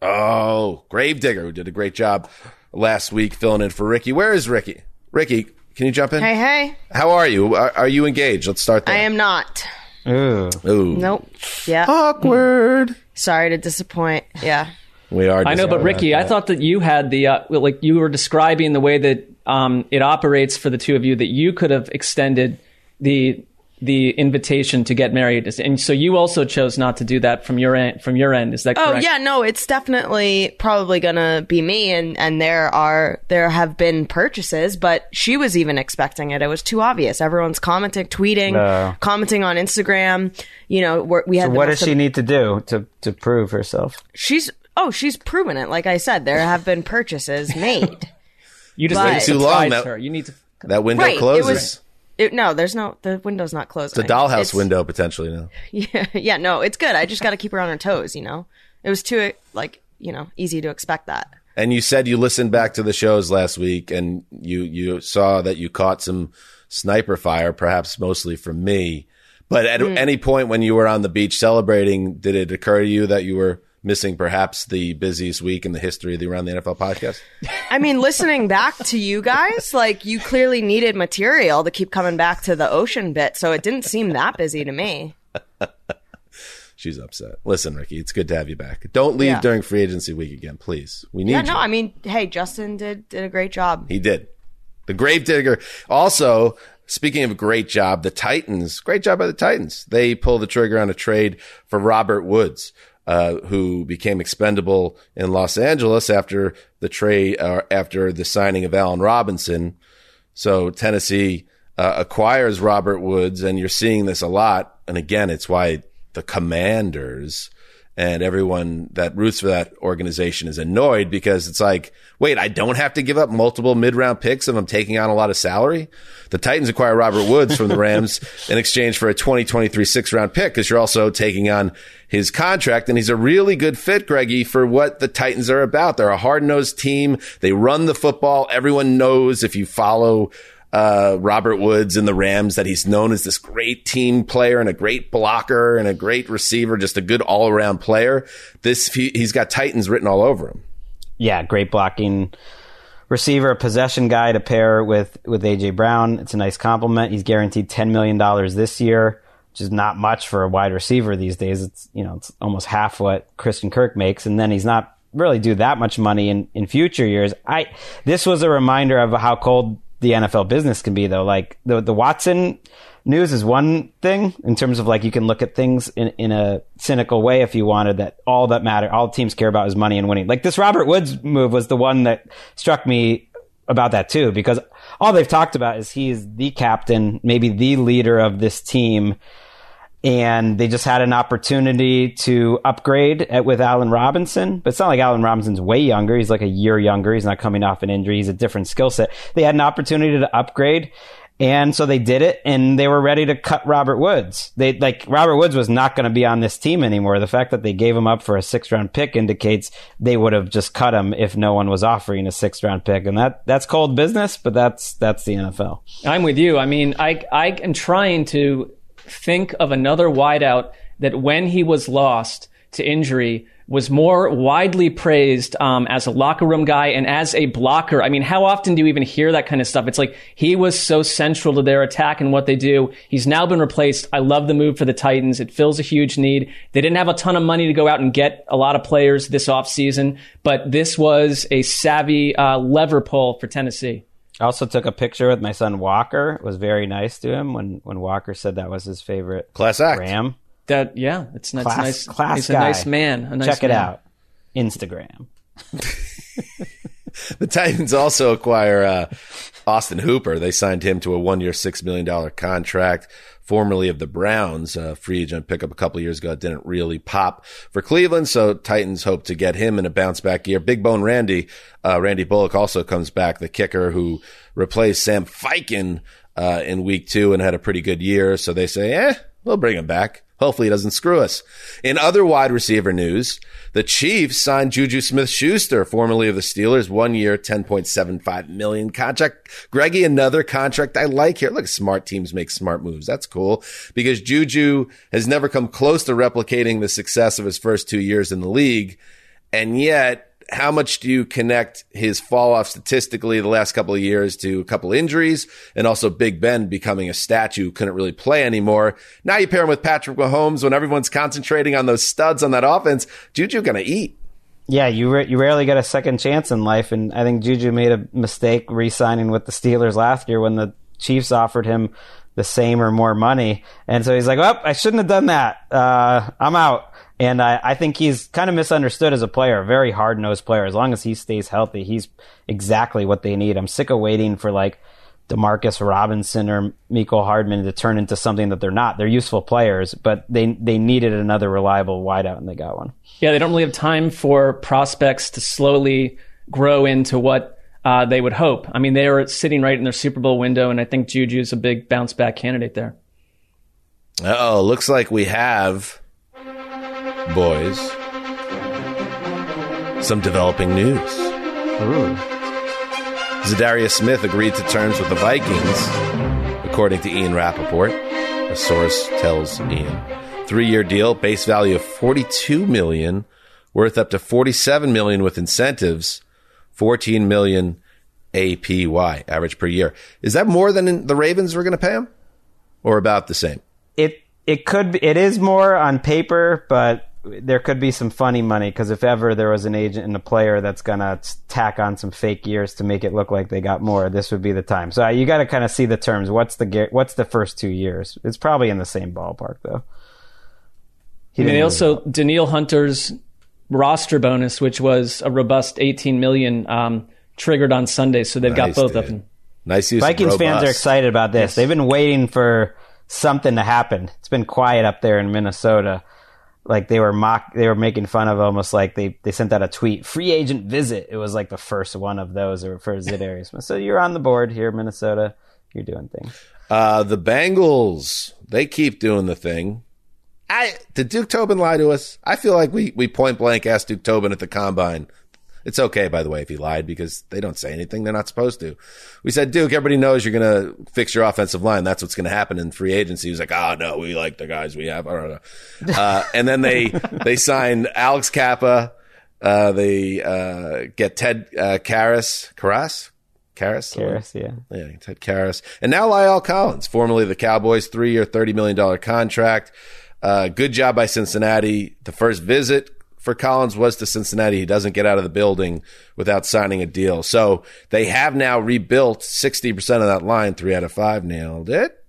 Oh, Gravedigger, who did a great job last week filling in for Ricky. Where is Ricky? Ricky, can you jump in? Hey. How are you? Are you engaged? Let's start there. I am not. Ooh. Nope. Yeah. Awkward. Sorry to disappoint. Yeah. We are. I know, but Ricky, I thought that you had the like you were describing the way that it operates for the two of you, that you could have extended the invitation to get married, and so you also chose not to do that from your end. Is that correct? Oh yeah, no, it's definitely probably gonna be me, and there have been purchases, but she was even expecting it. It was too obvious. Everyone's commenting, tweeting, commenting on Instagram. You know, we had. So what does she need to do to prove herself? She's proven it. Like I said, there have been purchases made. You just waited too long. You need to. That window closes. The window's not closed. It's a dollhouse window potentially. No. Yeah. No, it's good. I just got to keep her on her toes. You know, it was too easy to expect that. And you said you listened back to the shows last week, and you saw that you caught some sniper fire, perhaps mostly from me. But at any point when you were on the beach celebrating, did it occur to you that you were missing perhaps the busiest week in the history of the Around the NFL podcast? I mean, listening back to you guys, like, you clearly needed material to keep coming back to the ocean bit, so it didn't seem that busy to me. She's upset. Listen, Ricky, it's good to have you back. Don't leave during free agency week again, please. We need you. Yeah, no, I mean, hey, Justin did a great job. He did. The Gravedigger. Also, speaking of a great job, great job by the Titans. They pulled the trigger on a trade for Robert Woods, who became expendable in Los Angeles after the trade, after the signing of Allen Robinson. So Tennessee acquires Robert Woods, and you're seeing this a lot. And again, it's why the Commanders and everyone that roots for that organization is annoyed, because it's like, wait, I don't have to give up multiple mid-round picks if I'm taking on a lot of salary? The Titans acquire Robert Woods from the Rams in exchange for a 2023 sixth-round pick, because you're also taking on his contract, and he's a really good fit, Greggy, for what the Titans are about. They're a hard-nosed team. They run the football. Everyone knows, if you follow Robert Woods and the Rams, that he's known as this great team player and a great blocker and a great receiver, just a good all-around player. He's got Titans written all over him. Yeah, great blocking receiver, possession guy to pair with A.J. Brown. It's a nice compliment. He's guaranteed $10 million this year, which is not much for a wide receiver these days. It's almost half what Christian Kirk makes, and then he's not really due that much money in future years. This was a reminder of how cold the NFL business can be, though. Like, the Watson news is one thing in terms of, like, you can look at things in a cynical way if you wanted, that all that matter, all teams care about is money and winning. Like, this Robert Woods move was the one that struck me about that too, because all they've talked about is he is the captain, maybe the leader of this team. And they just had an opportunity to upgrade with Allen Robinson. But it's not like Allen Robinson's way younger. He's like a year younger. He's not coming off an injury. He's a different skill set. They had an opportunity to upgrade. And so they did it, and they were ready to cut Robert Woods. Robert Woods was not going to be on this team anymore. The fact that they gave him up for a 6th round pick indicates they would have just cut him if no one was offering a 6th round pick. And that's cold business, but that's the NFL. I'm with you. I mean, I am trying to think of another wideout that when he was lost to injury was more widely praised as a locker room guy and as a blocker. I mean, how often do you even hear that kind of stuff? It's like he was so central to their attack and what they do. He's now been replaced. I love the move for the Titans. It fills a huge need. They didn't have a ton of money to go out and get a lot of players this offseason, but this was a savvy lever pull for Tennessee. I also took a picture with my son Walker. It was very nice to him when Walker said that was his favorite class act. Ram. That, yeah, it's nice. Class, class he's a guy. Nice man. A nice Check it man. Out. Instagram. The Titans also acquire Austin Hooper. They signed him to a 1-year, $6 million contract, formerly of the Browns. Free agent pickup a couple years ago. It didn't really pop for Cleveland, so Titans hope to get him in a bounce-back year. Big Bone Randy Bullock also comes back, the kicker who replaced Sam Ficken in week 2 and had a pretty good year. So they say, we'll bring him back. Hopefully he doesn't screw us. In other wide receiver news, the Chiefs signed Juju Smith-Schuster, formerly of the Steelers, 1-year, $10.75 million contract. Greggy, another contract I like here. Look, smart teams make smart moves. That's cool, because Juju has never come close to replicating the success of his first 2 years in the league. And yet, how much do you connect his fall off statistically the last couple of years to a couple injuries and also Big Ben becoming a statue, couldn't really play anymore? Now you pair him with Patrick Mahomes when everyone's concentrating on those studs on that offense. Juju going to eat. Yeah, you rarely get a second chance in life. And I think Juju made a mistake re-signing with the Steelers last year when the Chiefs offered him the same or more money. And so he's like, I shouldn't have done that. I'm out. And I think he's kind of misunderstood as a player, a very hard-nosed player. As long as he stays healthy, he's exactly what they need. I'm sick of waiting for DeMarcus Robinson or Mecole Hardman to turn into something that they're not. They're useful players, but they needed another reliable wideout, and they got one. Yeah, they don't really have time for prospects to slowly grow into what they would hope. I mean, they are sitting right in their Super Bowl window, and I think Juju's a big bounce-back candidate there. Uh-oh, looks like we have... boys, some developing news. Ooh. Zadarius Smith agreed to terms with the Vikings, according to Ian Rappaport. A source tells Ian. 3-year deal, base value of $42 million, worth up to $47 million with incentives, $14 million APY, average per year. Is that more than the Ravens were going to pay him? Or about the same? It could be, it is more on paper, but there could be some funny money, because if ever there was an agent and a player that's going to tack on some fake years to make it look like they got more, this would be the time. So you got to kind of see the terms. What's the first 2 years? It's probably in the same ballpark, though. Danielle Hunter's roster bonus, which was a robust $18 million, triggered on Sunday, so they've got both of them. Nice use. Vikings fans are excited about this. Yes. They've been waiting for something to happen. It's been quiet up there in Minnesota. They were making fun of almost like they sent out a tweet, free agent visit. It was like the first one of those for Zadarius Smith. So you're on the board here, Minnesota. You're doing things. The Bengals, they keep doing the thing. Did Duke Tobin lie to us? I feel like we point blank asked Duke Tobin at the combine. It's okay, by the way, if he lied, because they don't say anything. They're not supposed to. We said, Duke, everybody knows you're going to fix your offensive line. That's what's going to happen in free agency. He was like, no, we like the guys we have. I don't know. And then they signed Alex Kappa. They get Ted Karras. Yeah, Ted Karras. And now La'el Collins, formerly of the Cowboys, 3-year, $30 million contract. Good job by Cincinnati. The first visit for Collins was to Cincinnati. He doesn't get out of the building without signing a deal. So they have now rebuilt 60% of that line. 3 out of 5 nailed it.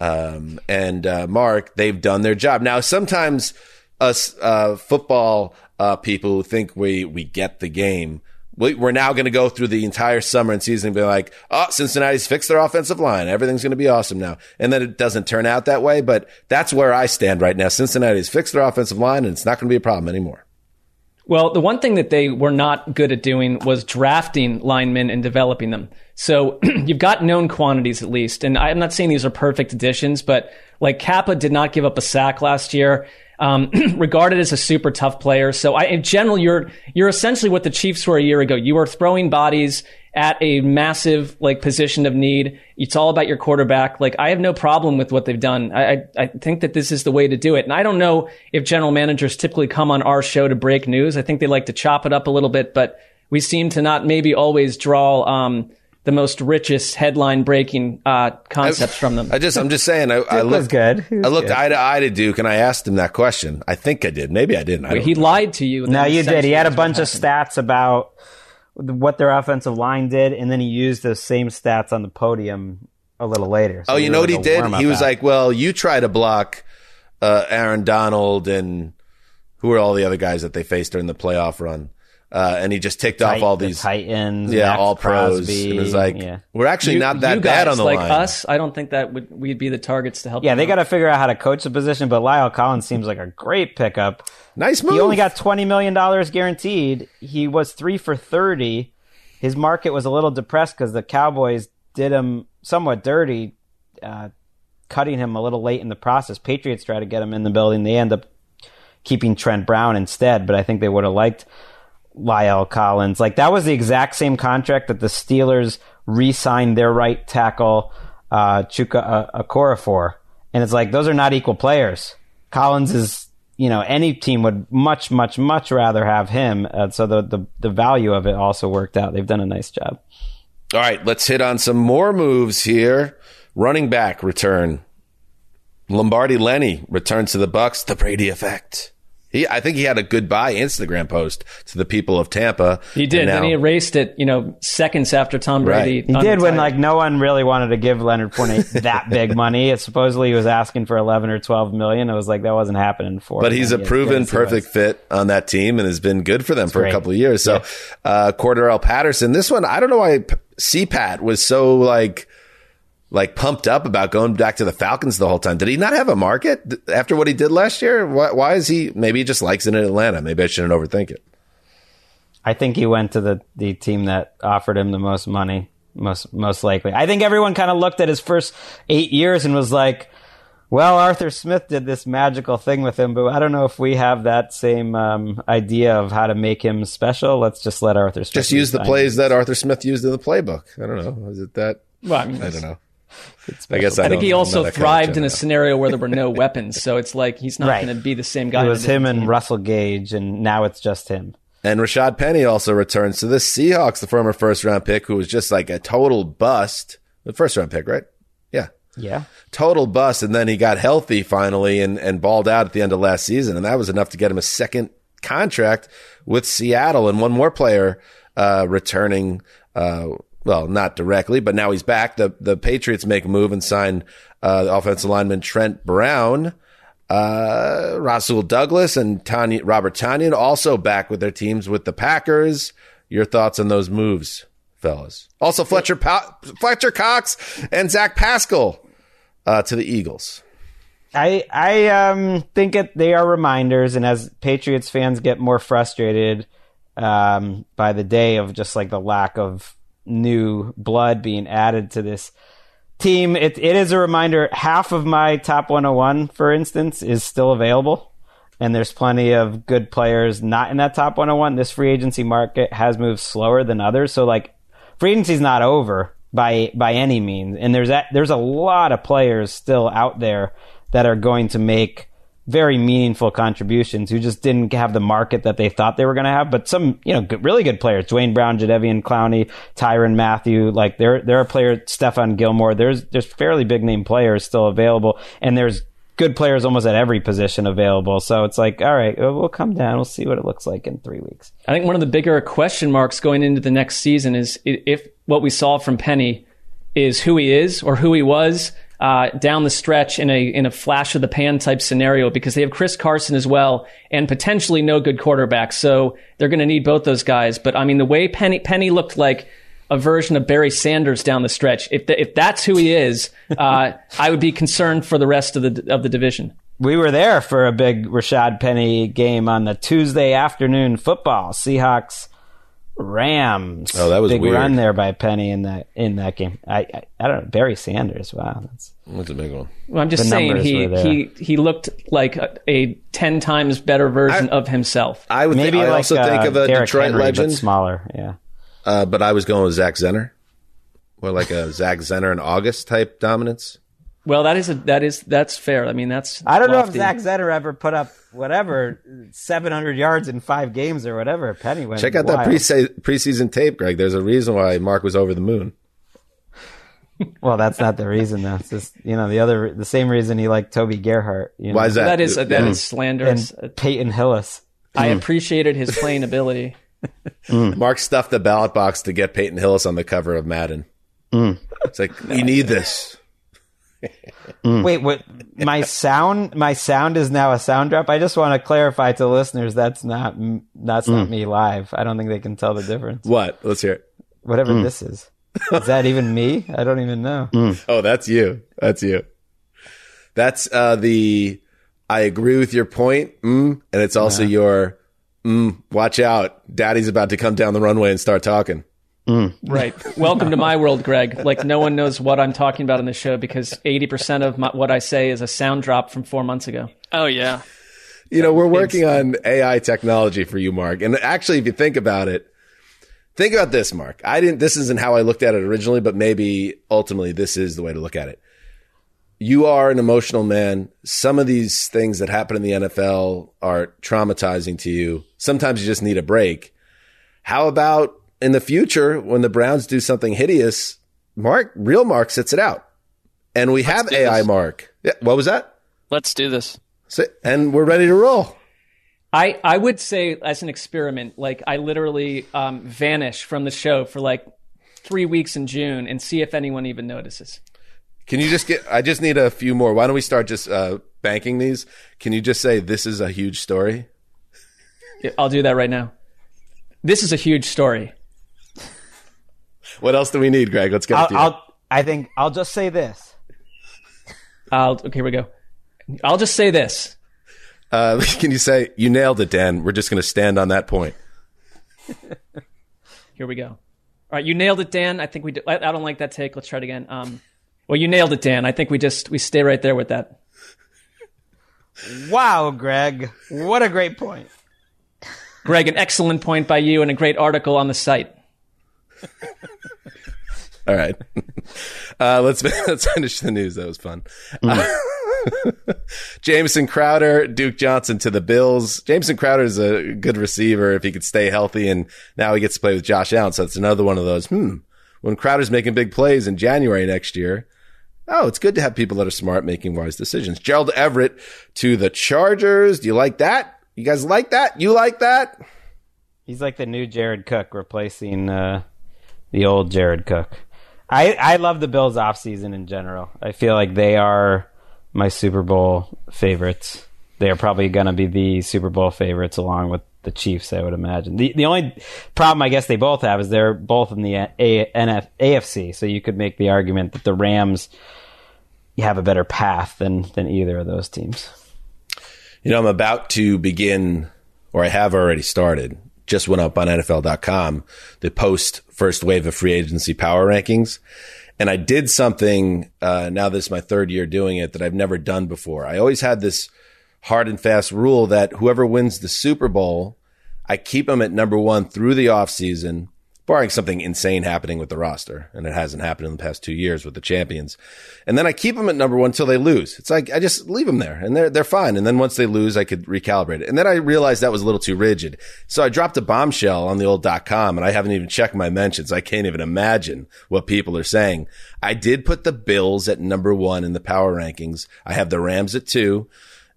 Mark, they've done their job. Now, sometimes us football people think we get the game. We're now going to go through the entire summer and season and be like, oh, Cincinnati's fixed their offensive line. Everything's going to be awesome now. And then it doesn't turn out that way. But that's where I stand right now. Cincinnati's fixed their offensive line, and it's not going to be a problem anymore. Well, the one thing that they were not good at doing was drafting linemen and developing them. So you've got known quantities at least. And I'm not saying these are perfect additions, but like Kappa did not give up a sack last year. Regarded as a super tough player. So in general, you're essentially what the Chiefs were a year ago. You are throwing bodies at a massive position of need. It's all about your quarterback. I have no problem with what they've done. I think that this is the way to do it. And I don't know if general managers typically come on our show to break news. I think they like to chop it up a little bit, but we seem to not maybe always draw the most richest headline breaking concepts from them. I'm just saying. I looked eye to eye to Duke, and I asked him that question. I think I did. Maybe I didn't. He lied to you. No, you did. He had a bunch of stats about what their offensive line did, and then he used those same stats on the podium a little later. So you know what he did? He was like, "Well, you try to block Aaron Donald and who are all the other guys that they faced during the playoff run." And he just ticked off all these Titans, Max all pros. Crosby, and it was like, we're actually not that bad on the line. Us, I don't think that we'd be the targets to help. Yeah, they got to figure out how to coach the position. But La'el Collins seems like a great pickup. Nice move. He only got $20 million guaranteed. He was 3 for 30. His market was a little depressed because the Cowboys did him somewhat dirty, cutting him a little late in the process. Patriots try to get him in the building. They end up keeping Trent Brown instead. But I think they would have liked La'el Collins. That was the exact same contract that the Steelers re-signed their right tackle Chuka Okorafor for, and it's those are not equal players. Collins is, any team would much rather have him. So the value of it also worked out. They've done a nice job. All right, let's hit on some more moves here. Running back return. Lombardi Lenny returns to the Bucs. The Brady effect. I think he had a goodbye Instagram post to the people of Tampa. He did, and he erased it, seconds after Tom Brady. Right. He did when, no one really wanted to give Leonard Fournette that big money. Supposedly he was asking for 11 or 12 million. It was that wasn't happening for him. But he's a proven perfect fit on that team and has been good for them for a couple of years. So, Cordarrelle Patterson, this one, I don't know why CPAT was so, pumped up about going back to the Falcons the whole time. Did he not have a market after what he did last year? Why is he? Maybe he just likes it in Atlanta. Maybe I shouldn't overthink it. I think he went to the team that offered him the most money, most likely. I think everyone kind of looked at his first 8 years and was like, well, Arthur Smith did this magical thing with him, but I don't know if we have that same idea of how to make him special. Let's just let Arthur Smith just use the plays that Arthur Smith used in the playbook. I don't know. Is it that? Well, I don't know. I think he also thrived in a scenario where there were no weapons, so it's he's not going to be the same guy. It was him and Russell Gage, and now it's just him. And Rashad Penny also returns to the Seahawks, the former first-round pick, who was just a total bust. The first-round pick, right? Yeah. Total bust, and then he got healthy finally and balled out at the end of last season, and that was enough to get him a second contract with Seattle. And one more player returning well, not directly, but now he's back. The Patriots make a move and sign the offensive lineman Trent Brown, Rasul Douglas, and Robert Tonyan also back with their teams with the Packers. Your thoughts on those moves, fellas? Also, Fletcher Cox and Zach Pascal to the Eagles. I think they are reminders, and as Patriots fans get more frustrated by the day of just the lack of new blood being added to this team, it is a reminder. Half of my top 101, for instance, is still available, and there's plenty of good players not in that top 101. This free agency market has moved slower than others, so free agency's not over by any means, and there's a lot of players still out there that are going to make very meaningful contributions who just didn't have the market that they thought they were going to have. But some, really good players, Dwayne Brown, Jadeveon Clowney, Tyrann Mathieu, there are players, Stephon Gilmore. There's fairly big name players still available, and there's good players almost at every position available. So it's all right, we'll come down. We'll see what it looks like in 3 weeks. I think one of the bigger question marks going into the next season is if what we saw from Penny is who he is or who he was. down the stretch in a flash of the pan type scenario, because they have Chris Carson as well and potentially no good quarterback. So they're going to need both those guys. But I mean, the way Penny looked like a version of Barry Sanders down the stretch, if that's who he is, I would be concerned for the rest of the division. We were there for a big Rashad Penny game on the Tuesday afternoon football, Seahawks Rams. Oh, that was big weird. Run there by Penny in that game. I don't know, Barry Sanders. Wow, that's a big one. Well, I'm just saying he looked like a 10 times better version of himself. I would maybe I also think of a Derek Detroit Henry, legend, but smaller. Yeah, but I was going with Zach Zenner, or like a Zach Zenner and August type dominance. Well, that's fair. I mean, I don't know if Zach Zenner ever put up 700 yards in 5 games or whatever. Penny went. Check out wild. That preseason tape, Greg. There's a reason why Mark was over the moon. Well, that's not the reason, though. It's just, the same reason he liked Toby Gerhart. Why is that? That is slanderous. And Peyton Hillis. I appreciated his playing ability. Mark stuffed the ballot box to get Peyton Hillis on the cover of Madden. It's like, we need this. Wait, what? My sound is now a sound drop. I just want to clarify to listeners that's not me live. I don't think they can tell the difference. What? Let's hear it. Whatever this is. Is that even me? I don't even know. Oh, that's you. That's you. That's I agree with your point. And it's also your watch out. Daddy's about to come down the runway and start talking. Right. Welcome to my world, Greg. Like, no one knows what I'm talking about on the show because 80% of what I say is a sound drop from 4 months ago. Oh, yeah. We're working on AI technology for you, Mark. And actually, if you think about this, Mark. This isn't how I looked at it originally, but maybe ultimately this is the way to look at it. You are an emotional man. Some of these things that happen in the NFL are traumatizing to you. Sometimes you just need a break. How about in the future, when the Browns do something hideous, real Mark sits it out. And we have AI Mark. Yeah, what was that? Let's do this. And we're ready to roll. I would say, as an experiment, like, I literally vanish from the show for like 3 weeks in June and see if anyone even notices. Can you just I just need a few more. Why don't we start just banking these? Can you just say, this is a huge story? I'll do that right now. This is a huge story. What else do we need, Greg? Let's get it to you. I think I'll just say this. Here we go. I'll just say this. Can you say, you nailed it, Dan. We're just going to stand on that point. Here we go. All right, you nailed it, Dan. I think we do. I don't like that take. Let's try it again. Well, you nailed it, Dan. I think we stay right there with that. Wow, Greg. What a great point. Greg, an excellent point by you and a great article on the site. All right. Let's finish the news. That was fun. Jameson Crowder, Duke Johnson to the Bills. Jameson Crowder is a good receiver if he could stay healthy, and now he gets to play with Josh Allen. So it's another one of those, when Crowder's making big plays in January next year, oh, it's good to have people that are smart making wise decisions. Gerald Everett to the Chargers. Do you like that? You guys like that? You like that? He's like the new Jared Cook replacing the old Jared Cook. I love the Bills offseason in general. I feel like they are my Super Bowl favorites. They are probably going to be the Super Bowl favorites along with the Chiefs, I would imagine. The only problem I guess they both have is they're both in the AFC, so you could make the argument that the Rams have a better path than either of those teams. I'm about to begin, or I have already started, just went up on NFL.com, the post first wave of free agency power rankings. And I did something, now this is my third year doing it, that I've never done before. I always had this hard and fast rule that whoever wins the Super Bowl, I keep them at number one through the offseason, barring something insane happening with the roster. And it hasn't happened in the past 2 years with the champions. And then I keep them at number one till they lose. It's like, I just leave them there and they're fine. And then once they lose, I could recalibrate it. And then I realized that was a little too rigid. So I dropped a bombshell on the old .com, and I haven't even checked my mentions. I can't even imagine what people are saying. I did put the Bills at number one in the power rankings. I have the Rams at 2.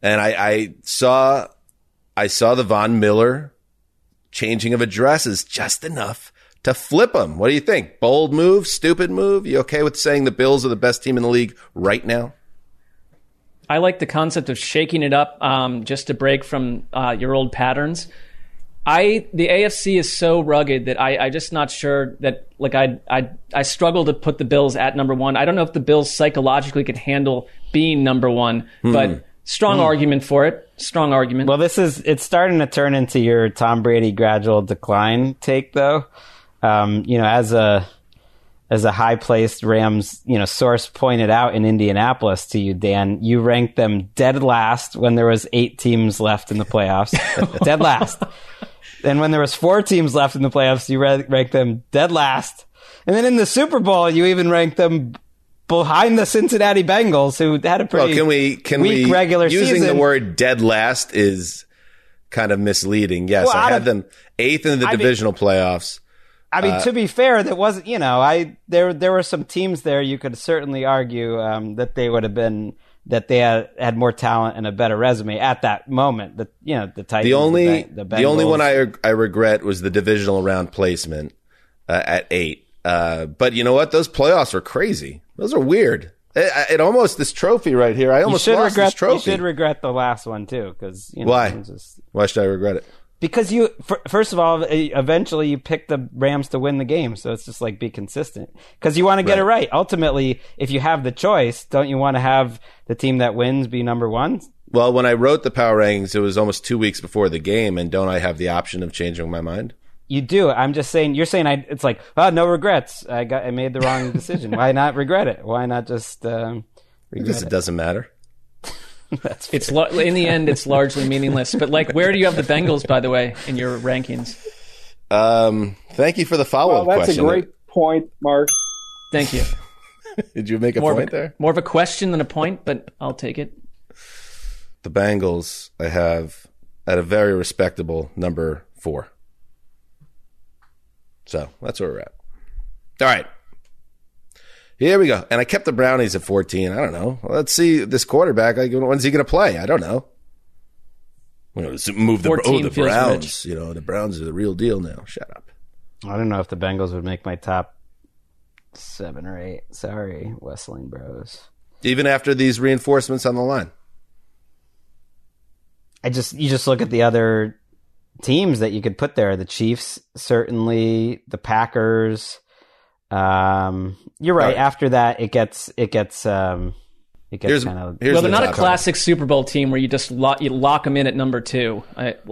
And I saw the Von Miller changing of addresses just enough to flip him. What do you think? Bold move? Stupid move? You okay with saying the Bills are the best team in the league right now? I like the concept of shaking it up just to break from your old patterns. The AFC is so rugged that I'm just not sure that I struggle to put the Bills at number one. I don't know if the Bills psychologically could handle being number one, but strong argument for it. Strong argument. Well, it's starting to turn into your Tom Brady gradual decline take, though. As a high-placed Rams, source pointed out in Indianapolis to you, Dan, you ranked them dead last when there was 8 teams left in the playoffs. Dead last. And when there was 4 teams left in the playoffs, you ranked them dead last. And then in the Super Bowl, you even ranked them behind the Cincinnati Bengals, who had a pretty weak regular season. Using the word dead last is kind of misleading. Yes, well, I had them 8th in the divisional playoffs. I mean, to be fair, that wasn't, there were some teams there you could certainly argue that they would have been, that they had more talent and a better resume at that moment. The Titans, the Bengals. The only one I regret was the divisional round placement at 8. But you know what? Those playoffs were crazy. Those are weird. It almost, this trophy right here, I almost lost this trophy. You should regret the last one too. Cause, why? Why should I regret it? Because first of all, eventually you pick the Rams to win the game. So it's just like, be consistent because you want to get it right. Ultimately, if you have the choice, don't you want to have the team that wins be number one? Well, when I wrote the power rankings, it was almost 2 weeks before the game. And don't I have the option of changing my mind? You do. I'm just saying, you're saying it's like, oh, no regrets. I made the wrong decision. Why not regret it? Why not just regret it? It doesn't matter. It's in the end, it's largely meaningless. But where do you have the Bengals, by the way, in your rankings? Thank you for the follow-up question. Well, that's a great point, Mark. Thank you. Did you make a point there? More of a question than a point, but I'll take it. The Bengals, I have at a very respectable number 4. So that's where we're at. All right. Here we go. And I kept the Brownies at 14. I don't know. Let's see this quarterback. When's he going to play? I don't know. Move the Browns. Rich. The Browns are the real deal now. Shut up. I don't know if the Bengals would make my top 7 or 8. Sorry, Wessling Bros. Even after these reinforcements on the line. You just look at the other teams that you could put there. The Chiefs, certainly. The Packers. You're right. After that, it gets kind of. Well, they're not a classic Super Bowl team where you just lock them in at number 2.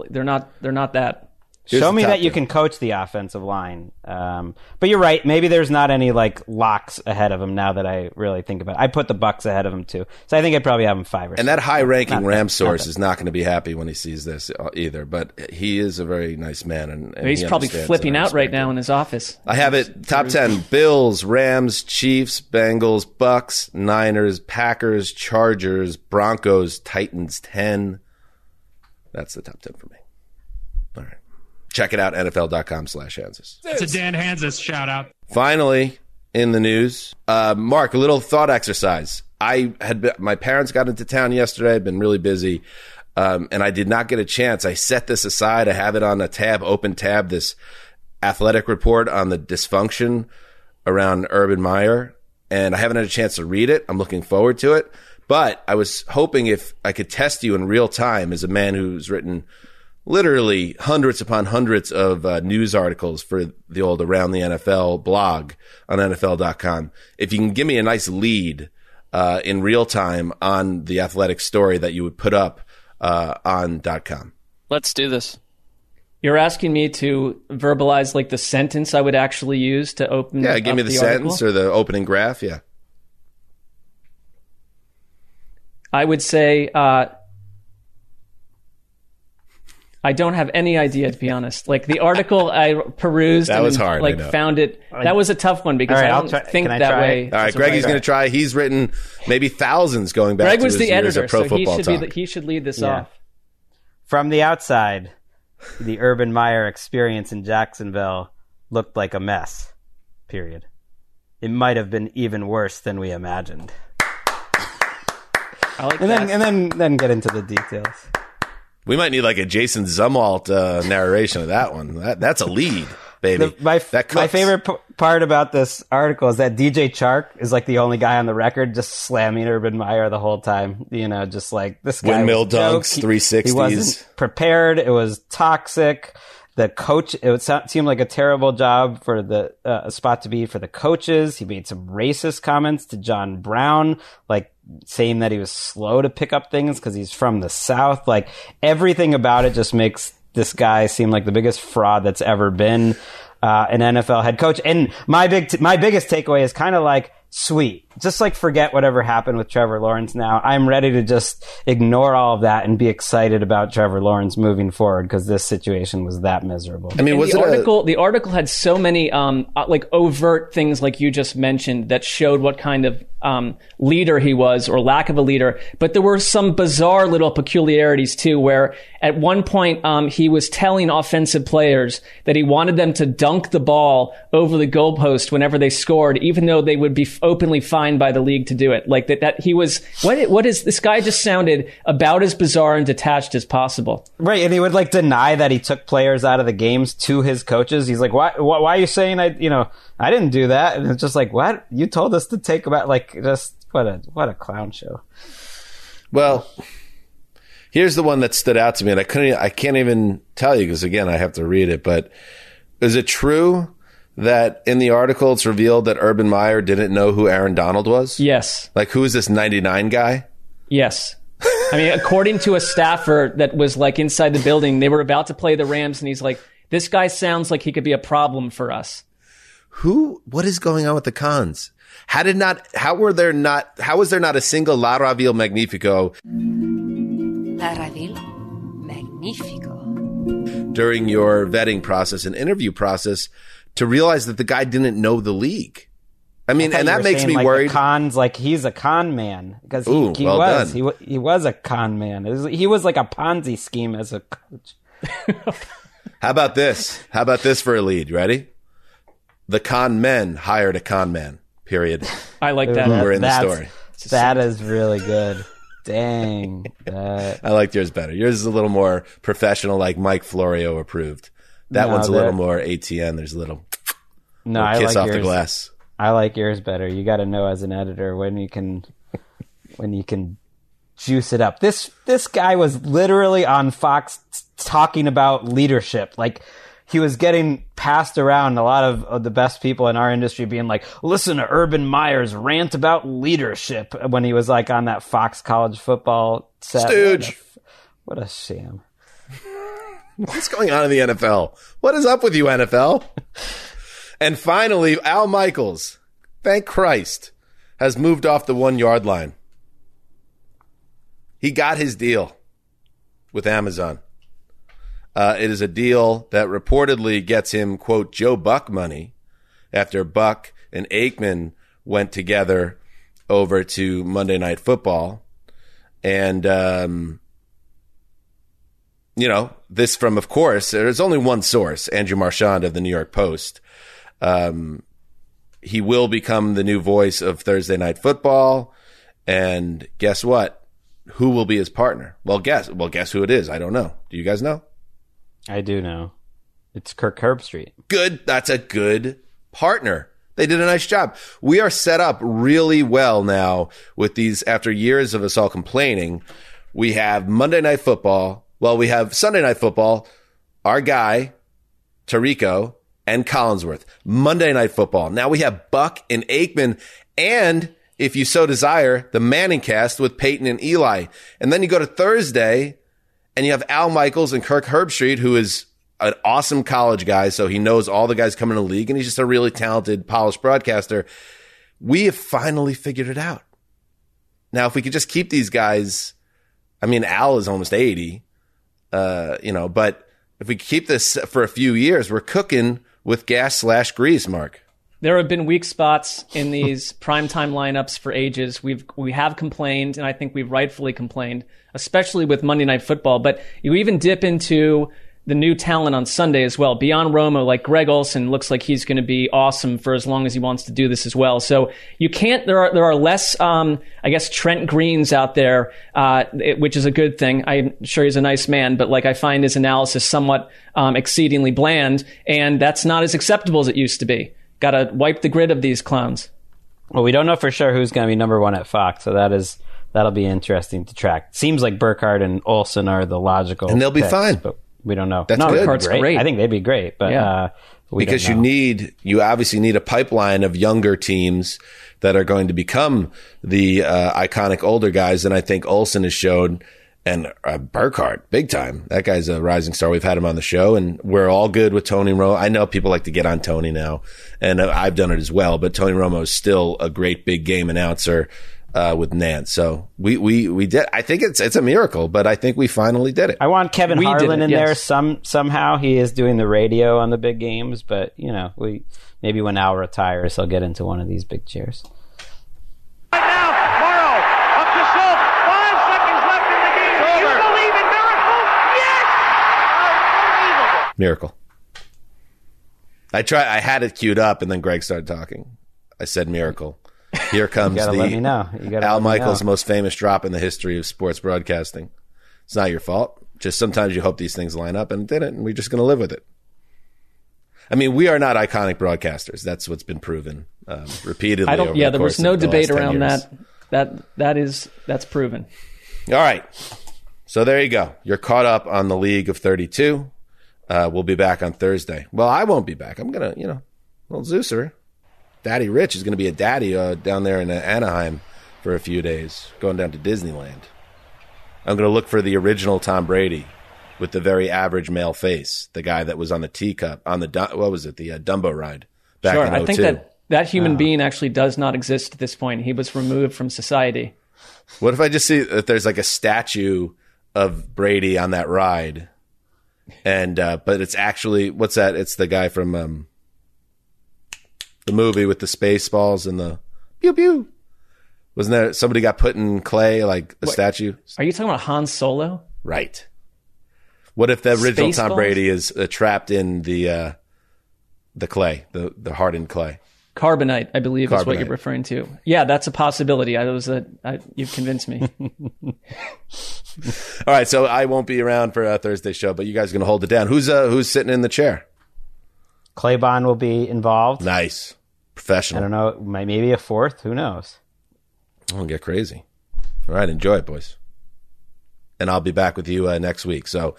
They're not that. Show me that you can coach the offensive line. But you're right. Maybe there's not any locks ahead of them. Now that I really think about it, I put the Bucks ahead of them too. So I think I'd probably have them 5 or 6. And that high-ranking Ram source is not going to be happy when he sees this either. But he is a very nice man, and he's probably flipping out right now in his office. I have it top 10: Bills, Rams, Chiefs, Bengals, Bucks, Niners, Packers, Chargers, Broncos, Titans. 10. That's the top 10 for me. All right. Check it out, NFL.com/Hanzus. That's a Dan Hanzus shout out. Finally, in the news, Mark, a little thought exercise. My parents got into town yesterday. I've been really busy, and I did not get a chance. I set this aside. I have it on open tab, this athletic report on the dysfunction around Urban Meyer, and I haven't had a chance to read it. I'm looking forward to it, but I was hoping if I could test you in real time as a man who's written literally hundreds upon hundreds of news articles for the old Around the NFL blog on NFL.com. If you can give me a nice lead in real time on the athletic story that you would put up on .com. Let's do this. You're asking me to verbalize the sentence I would actually use to open up the article? Yeah, give me the sentence or the opening graph, yeah. I would say... I don't have any idea, to be honest. The article I perused, that was hard. Found it. That was a tough one because I don't think that way. All right, Greg is going to try. He's written maybe thousands going back. Greg was the editor, so he should lead this off. From the outside, the Urban Meyer experience in Jacksonville looked like a mess. Period. It might have been even worse than we imagined. I like that. And then get into the details. We might need a Jason Zumwalt narration of that one. That's a lead. baby. My favorite part about this article is that DJ Chark is like the only guy on the record just slamming Urban Meyer the whole time. You know, just like this guy. Windmill dunks, 360s. He wasn't prepared. It was toxic. The coach, it would seem like a terrible job for the spot to be for the coaches. He made some racist comments to John Brown, like saying that he was slow to pick up things because he's from the South. Like everything about it just makes this guy seem like the biggest fraud that's ever been an NFL head coach. And my biggest takeaway is kind of like, sweet, just like forget whatever happened with Trevor Lawrence now. I'm ready to just ignore all of that and be excited about Trevor Lawrence moving forward because this situation was that miserable. I mean, was the article had so many like overt things like you just mentioned that showed what kind of leader he was or lack of a leader. But there were some bizarre little peculiarities too, where at one point he was telling offensive players that he wanted them to dunk the ball over the goalpost whenever they scored, even though they would be openly fined by the league to do it. Like that he was, what is this guy just sounded about as bizarre and detached as possible. Right. And he would like deny that he took players out of the games to his coaches. He's like, why are you saying I didn't do that? And it's just like, what? You told us to take about like, just what a clown show. Well, here's the one that stood out to me and I can't even tell you because again, I have to read it, but is it true that in the article, it's revealed that Urban Meyer didn't know who Aaron Donald was? Yes. Like, who is this 99 guy? Yes. I mean, according to a staffer that was, like, inside the building, they were about to play the Rams, and he's like, this guy sounds like he could be a problem for us. What is going on with the Cons? How was there not a single La Raville Magnifico? La Raville Magnifico. During your vetting process and interview process, to realize that the guy didn't know the league. I mean, and that makes me like worried. Cons, like he's a con man because he was a con man. He was like a Ponzi scheme as a coach. How about this for a lead? Ready? The con men hired a con man. Period. I like that. We're in the story. That is really good. Dang. I liked yours better. Yours is a little more professional, like Mike Florio approved. That one's a little more ATN. There's a little kiss off the glass. I like yours better. You got to know as an editor when you can juice it up. This guy was literally on Fox talking about leadership. Like he was getting passed around a lot of the best people in our industry being like, listen to Urban Meyer's rant about leadership when he was like on that Fox college football set. Stooge. What a sham. What's going on in the NFL? What is up with you, NFL? And finally, Al Michaels, thank Christ, has moved off the 1 yard line. He got his deal with Amazon. It is a deal that reportedly gets him, quote, Joe Buck money after Buck and Aikman went together over to Monday Night Football. And, you know, this from, of course, there's only one source, Andrew Marchand of the New York Post. He will become the new voice of Thursday Night Football. And guess what? Who will be his partner? Well, guess who it is. I don't know. Do you guys know? I do know. It's Kirk Herbstreit. Good. That's a good partner. They did a nice job. We are set up really well now with these, after years of us all complaining. We have Monday Night Football. Well, we have Sunday Night Football, our guy, Tirico, and Collinsworth. Monday Night Football. Now we have Buck and Aikman, and if you so desire, the Manning cast with Peyton and Eli. And then you go to Thursday, and you have Al Michaels and Kirk Herbstreit, who is an awesome college guy, so he knows all the guys coming to the league, and he's just a really talented, polished broadcaster. We have finally figured it out. Now, if we could just keep these guys, I mean, Al is almost 80. You know, but if we keep this for a few years, we're cooking with gas / grease, Mark. There have been weak spots in these primetime lineups for ages. We have complained, and I think we've rightfully complained, especially with Monday Night Football. But you even dip into the new talent on Sunday as well. Beyond Romo, like Greg Olsen looks like he's going to be awesome for as long as he wants to do this as well. So you can't, there are less, I guess, Trent Greens out there, which is a good thing. I'm sure he's a nice man, but like I find his analysis somewhat exceedingly bland, and that's not as acceptable as it used to be. Got to wipe the grid of these clowns. Well, we don't know for sure who's going to be number one at Fox, so that'll be interesting to track. Seems like Burkhardt and Olsen are the logical and they'll be picks, fine. But we don't know. That's no, good. Great. I think they'd be great, but yeah. Because you obviously need a pipeline of younger teams that are going to become the iconic older guys, and I think Olsen has showed. And Burkhardt, big time. That guy's a rising star. We've had him on the show, and we're all good with Tony Romo. I know people like to get on Tony now, and I've done it as well, but Tony Romo is still a great big game announcer with Nance. So we did. I think it's a miracle, but I think we finally did it. I want Kevin Harlan in there somehow. He is doing the radio on the big games, but you know, maybe when Al retires, he'll get into one of these big chairs. Miracle. I had it queued up, and then Greg started talking. I said miracle. Here comes Al Michaels' most famous drop in the history of sports broadcasting. It's not your fault. Just sometimes you hope these things line up, and it didn't, and we're just going to live with it. I mean, we are not iconic broadcasters. That's what's been proven repeatedly. There was no debate around that. That's proven. All right. So there you go. You're caught up on the League of 32. We'll be back on Thursday. Well, I won't be back. I'm going to, little Zeuser. Daddy Rich is going to be a daddy down there in Anaheim for a few days, going down to Disneyland. I'm going to look for the original Tom Brady with the very average male face, the guy that was on the teacup, the Dumbo ride back in 2002. I think that human being actually does not exist at this point. He was removed from society. What if I just see if there's like a statue of Brady on that ride? And but it's actually what's that? It's the guy from the movie with the space balls and the pew pew. Wasn't there somebody got put in clay like a statue? Are you talking about Han Solo? Right. What if the original Tom Brady is trapped in the clay, the hardened clay? Carbonite, I believe, is what you're referring to. Yeah, that's a possibility. You've convinced me. All right, so I won't be around for a Thursday show, but you guys are going to hold it down. Who's sitting in the chair? Claybon will be involved. Nice. Professional. I don't know. Maybe a fourth. Who knows? I'll get crazy. All right, enjoy it, boys. And I'll be back with you next week. So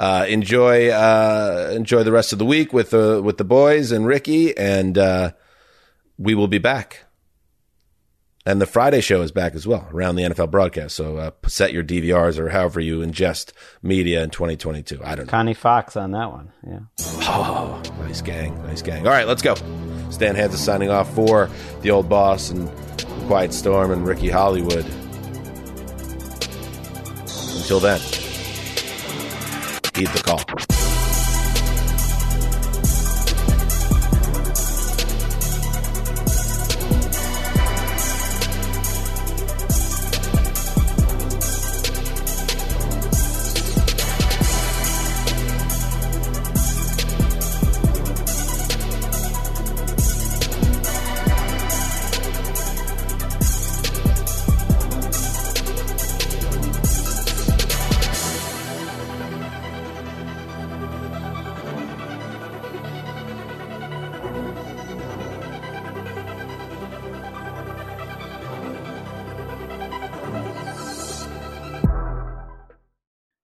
enjoy the rest of the week with the boys and Ricky and... we will be back. And the Friday show is back as well around the NFL broadcast. So set your DVRs or however you ingest media in 2022. I don't know. Connie Fox on that one. Yeah. Oh, nice gang. Nice gang. All right, let's go. Dan Hanzus signing off for the old boss and Quiet Storm and Ricky Hollywood. Until then, heed the call.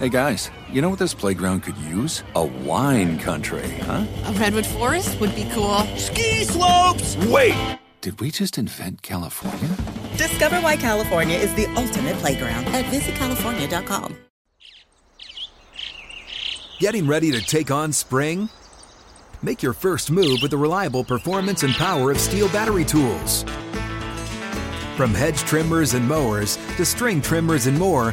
Hey guys, you know what this playground could use? A wine country, huh? A redwood forest would be cool. Ski slopes! Wait! Did we just invent California? Discover why California is the ultimate playground at visitcalifornia.com. Getting ready to take on spring? Make your first move with the reliable performance and power of Steel battery tools. From hedge trimmers and mowers to string trimmers and more,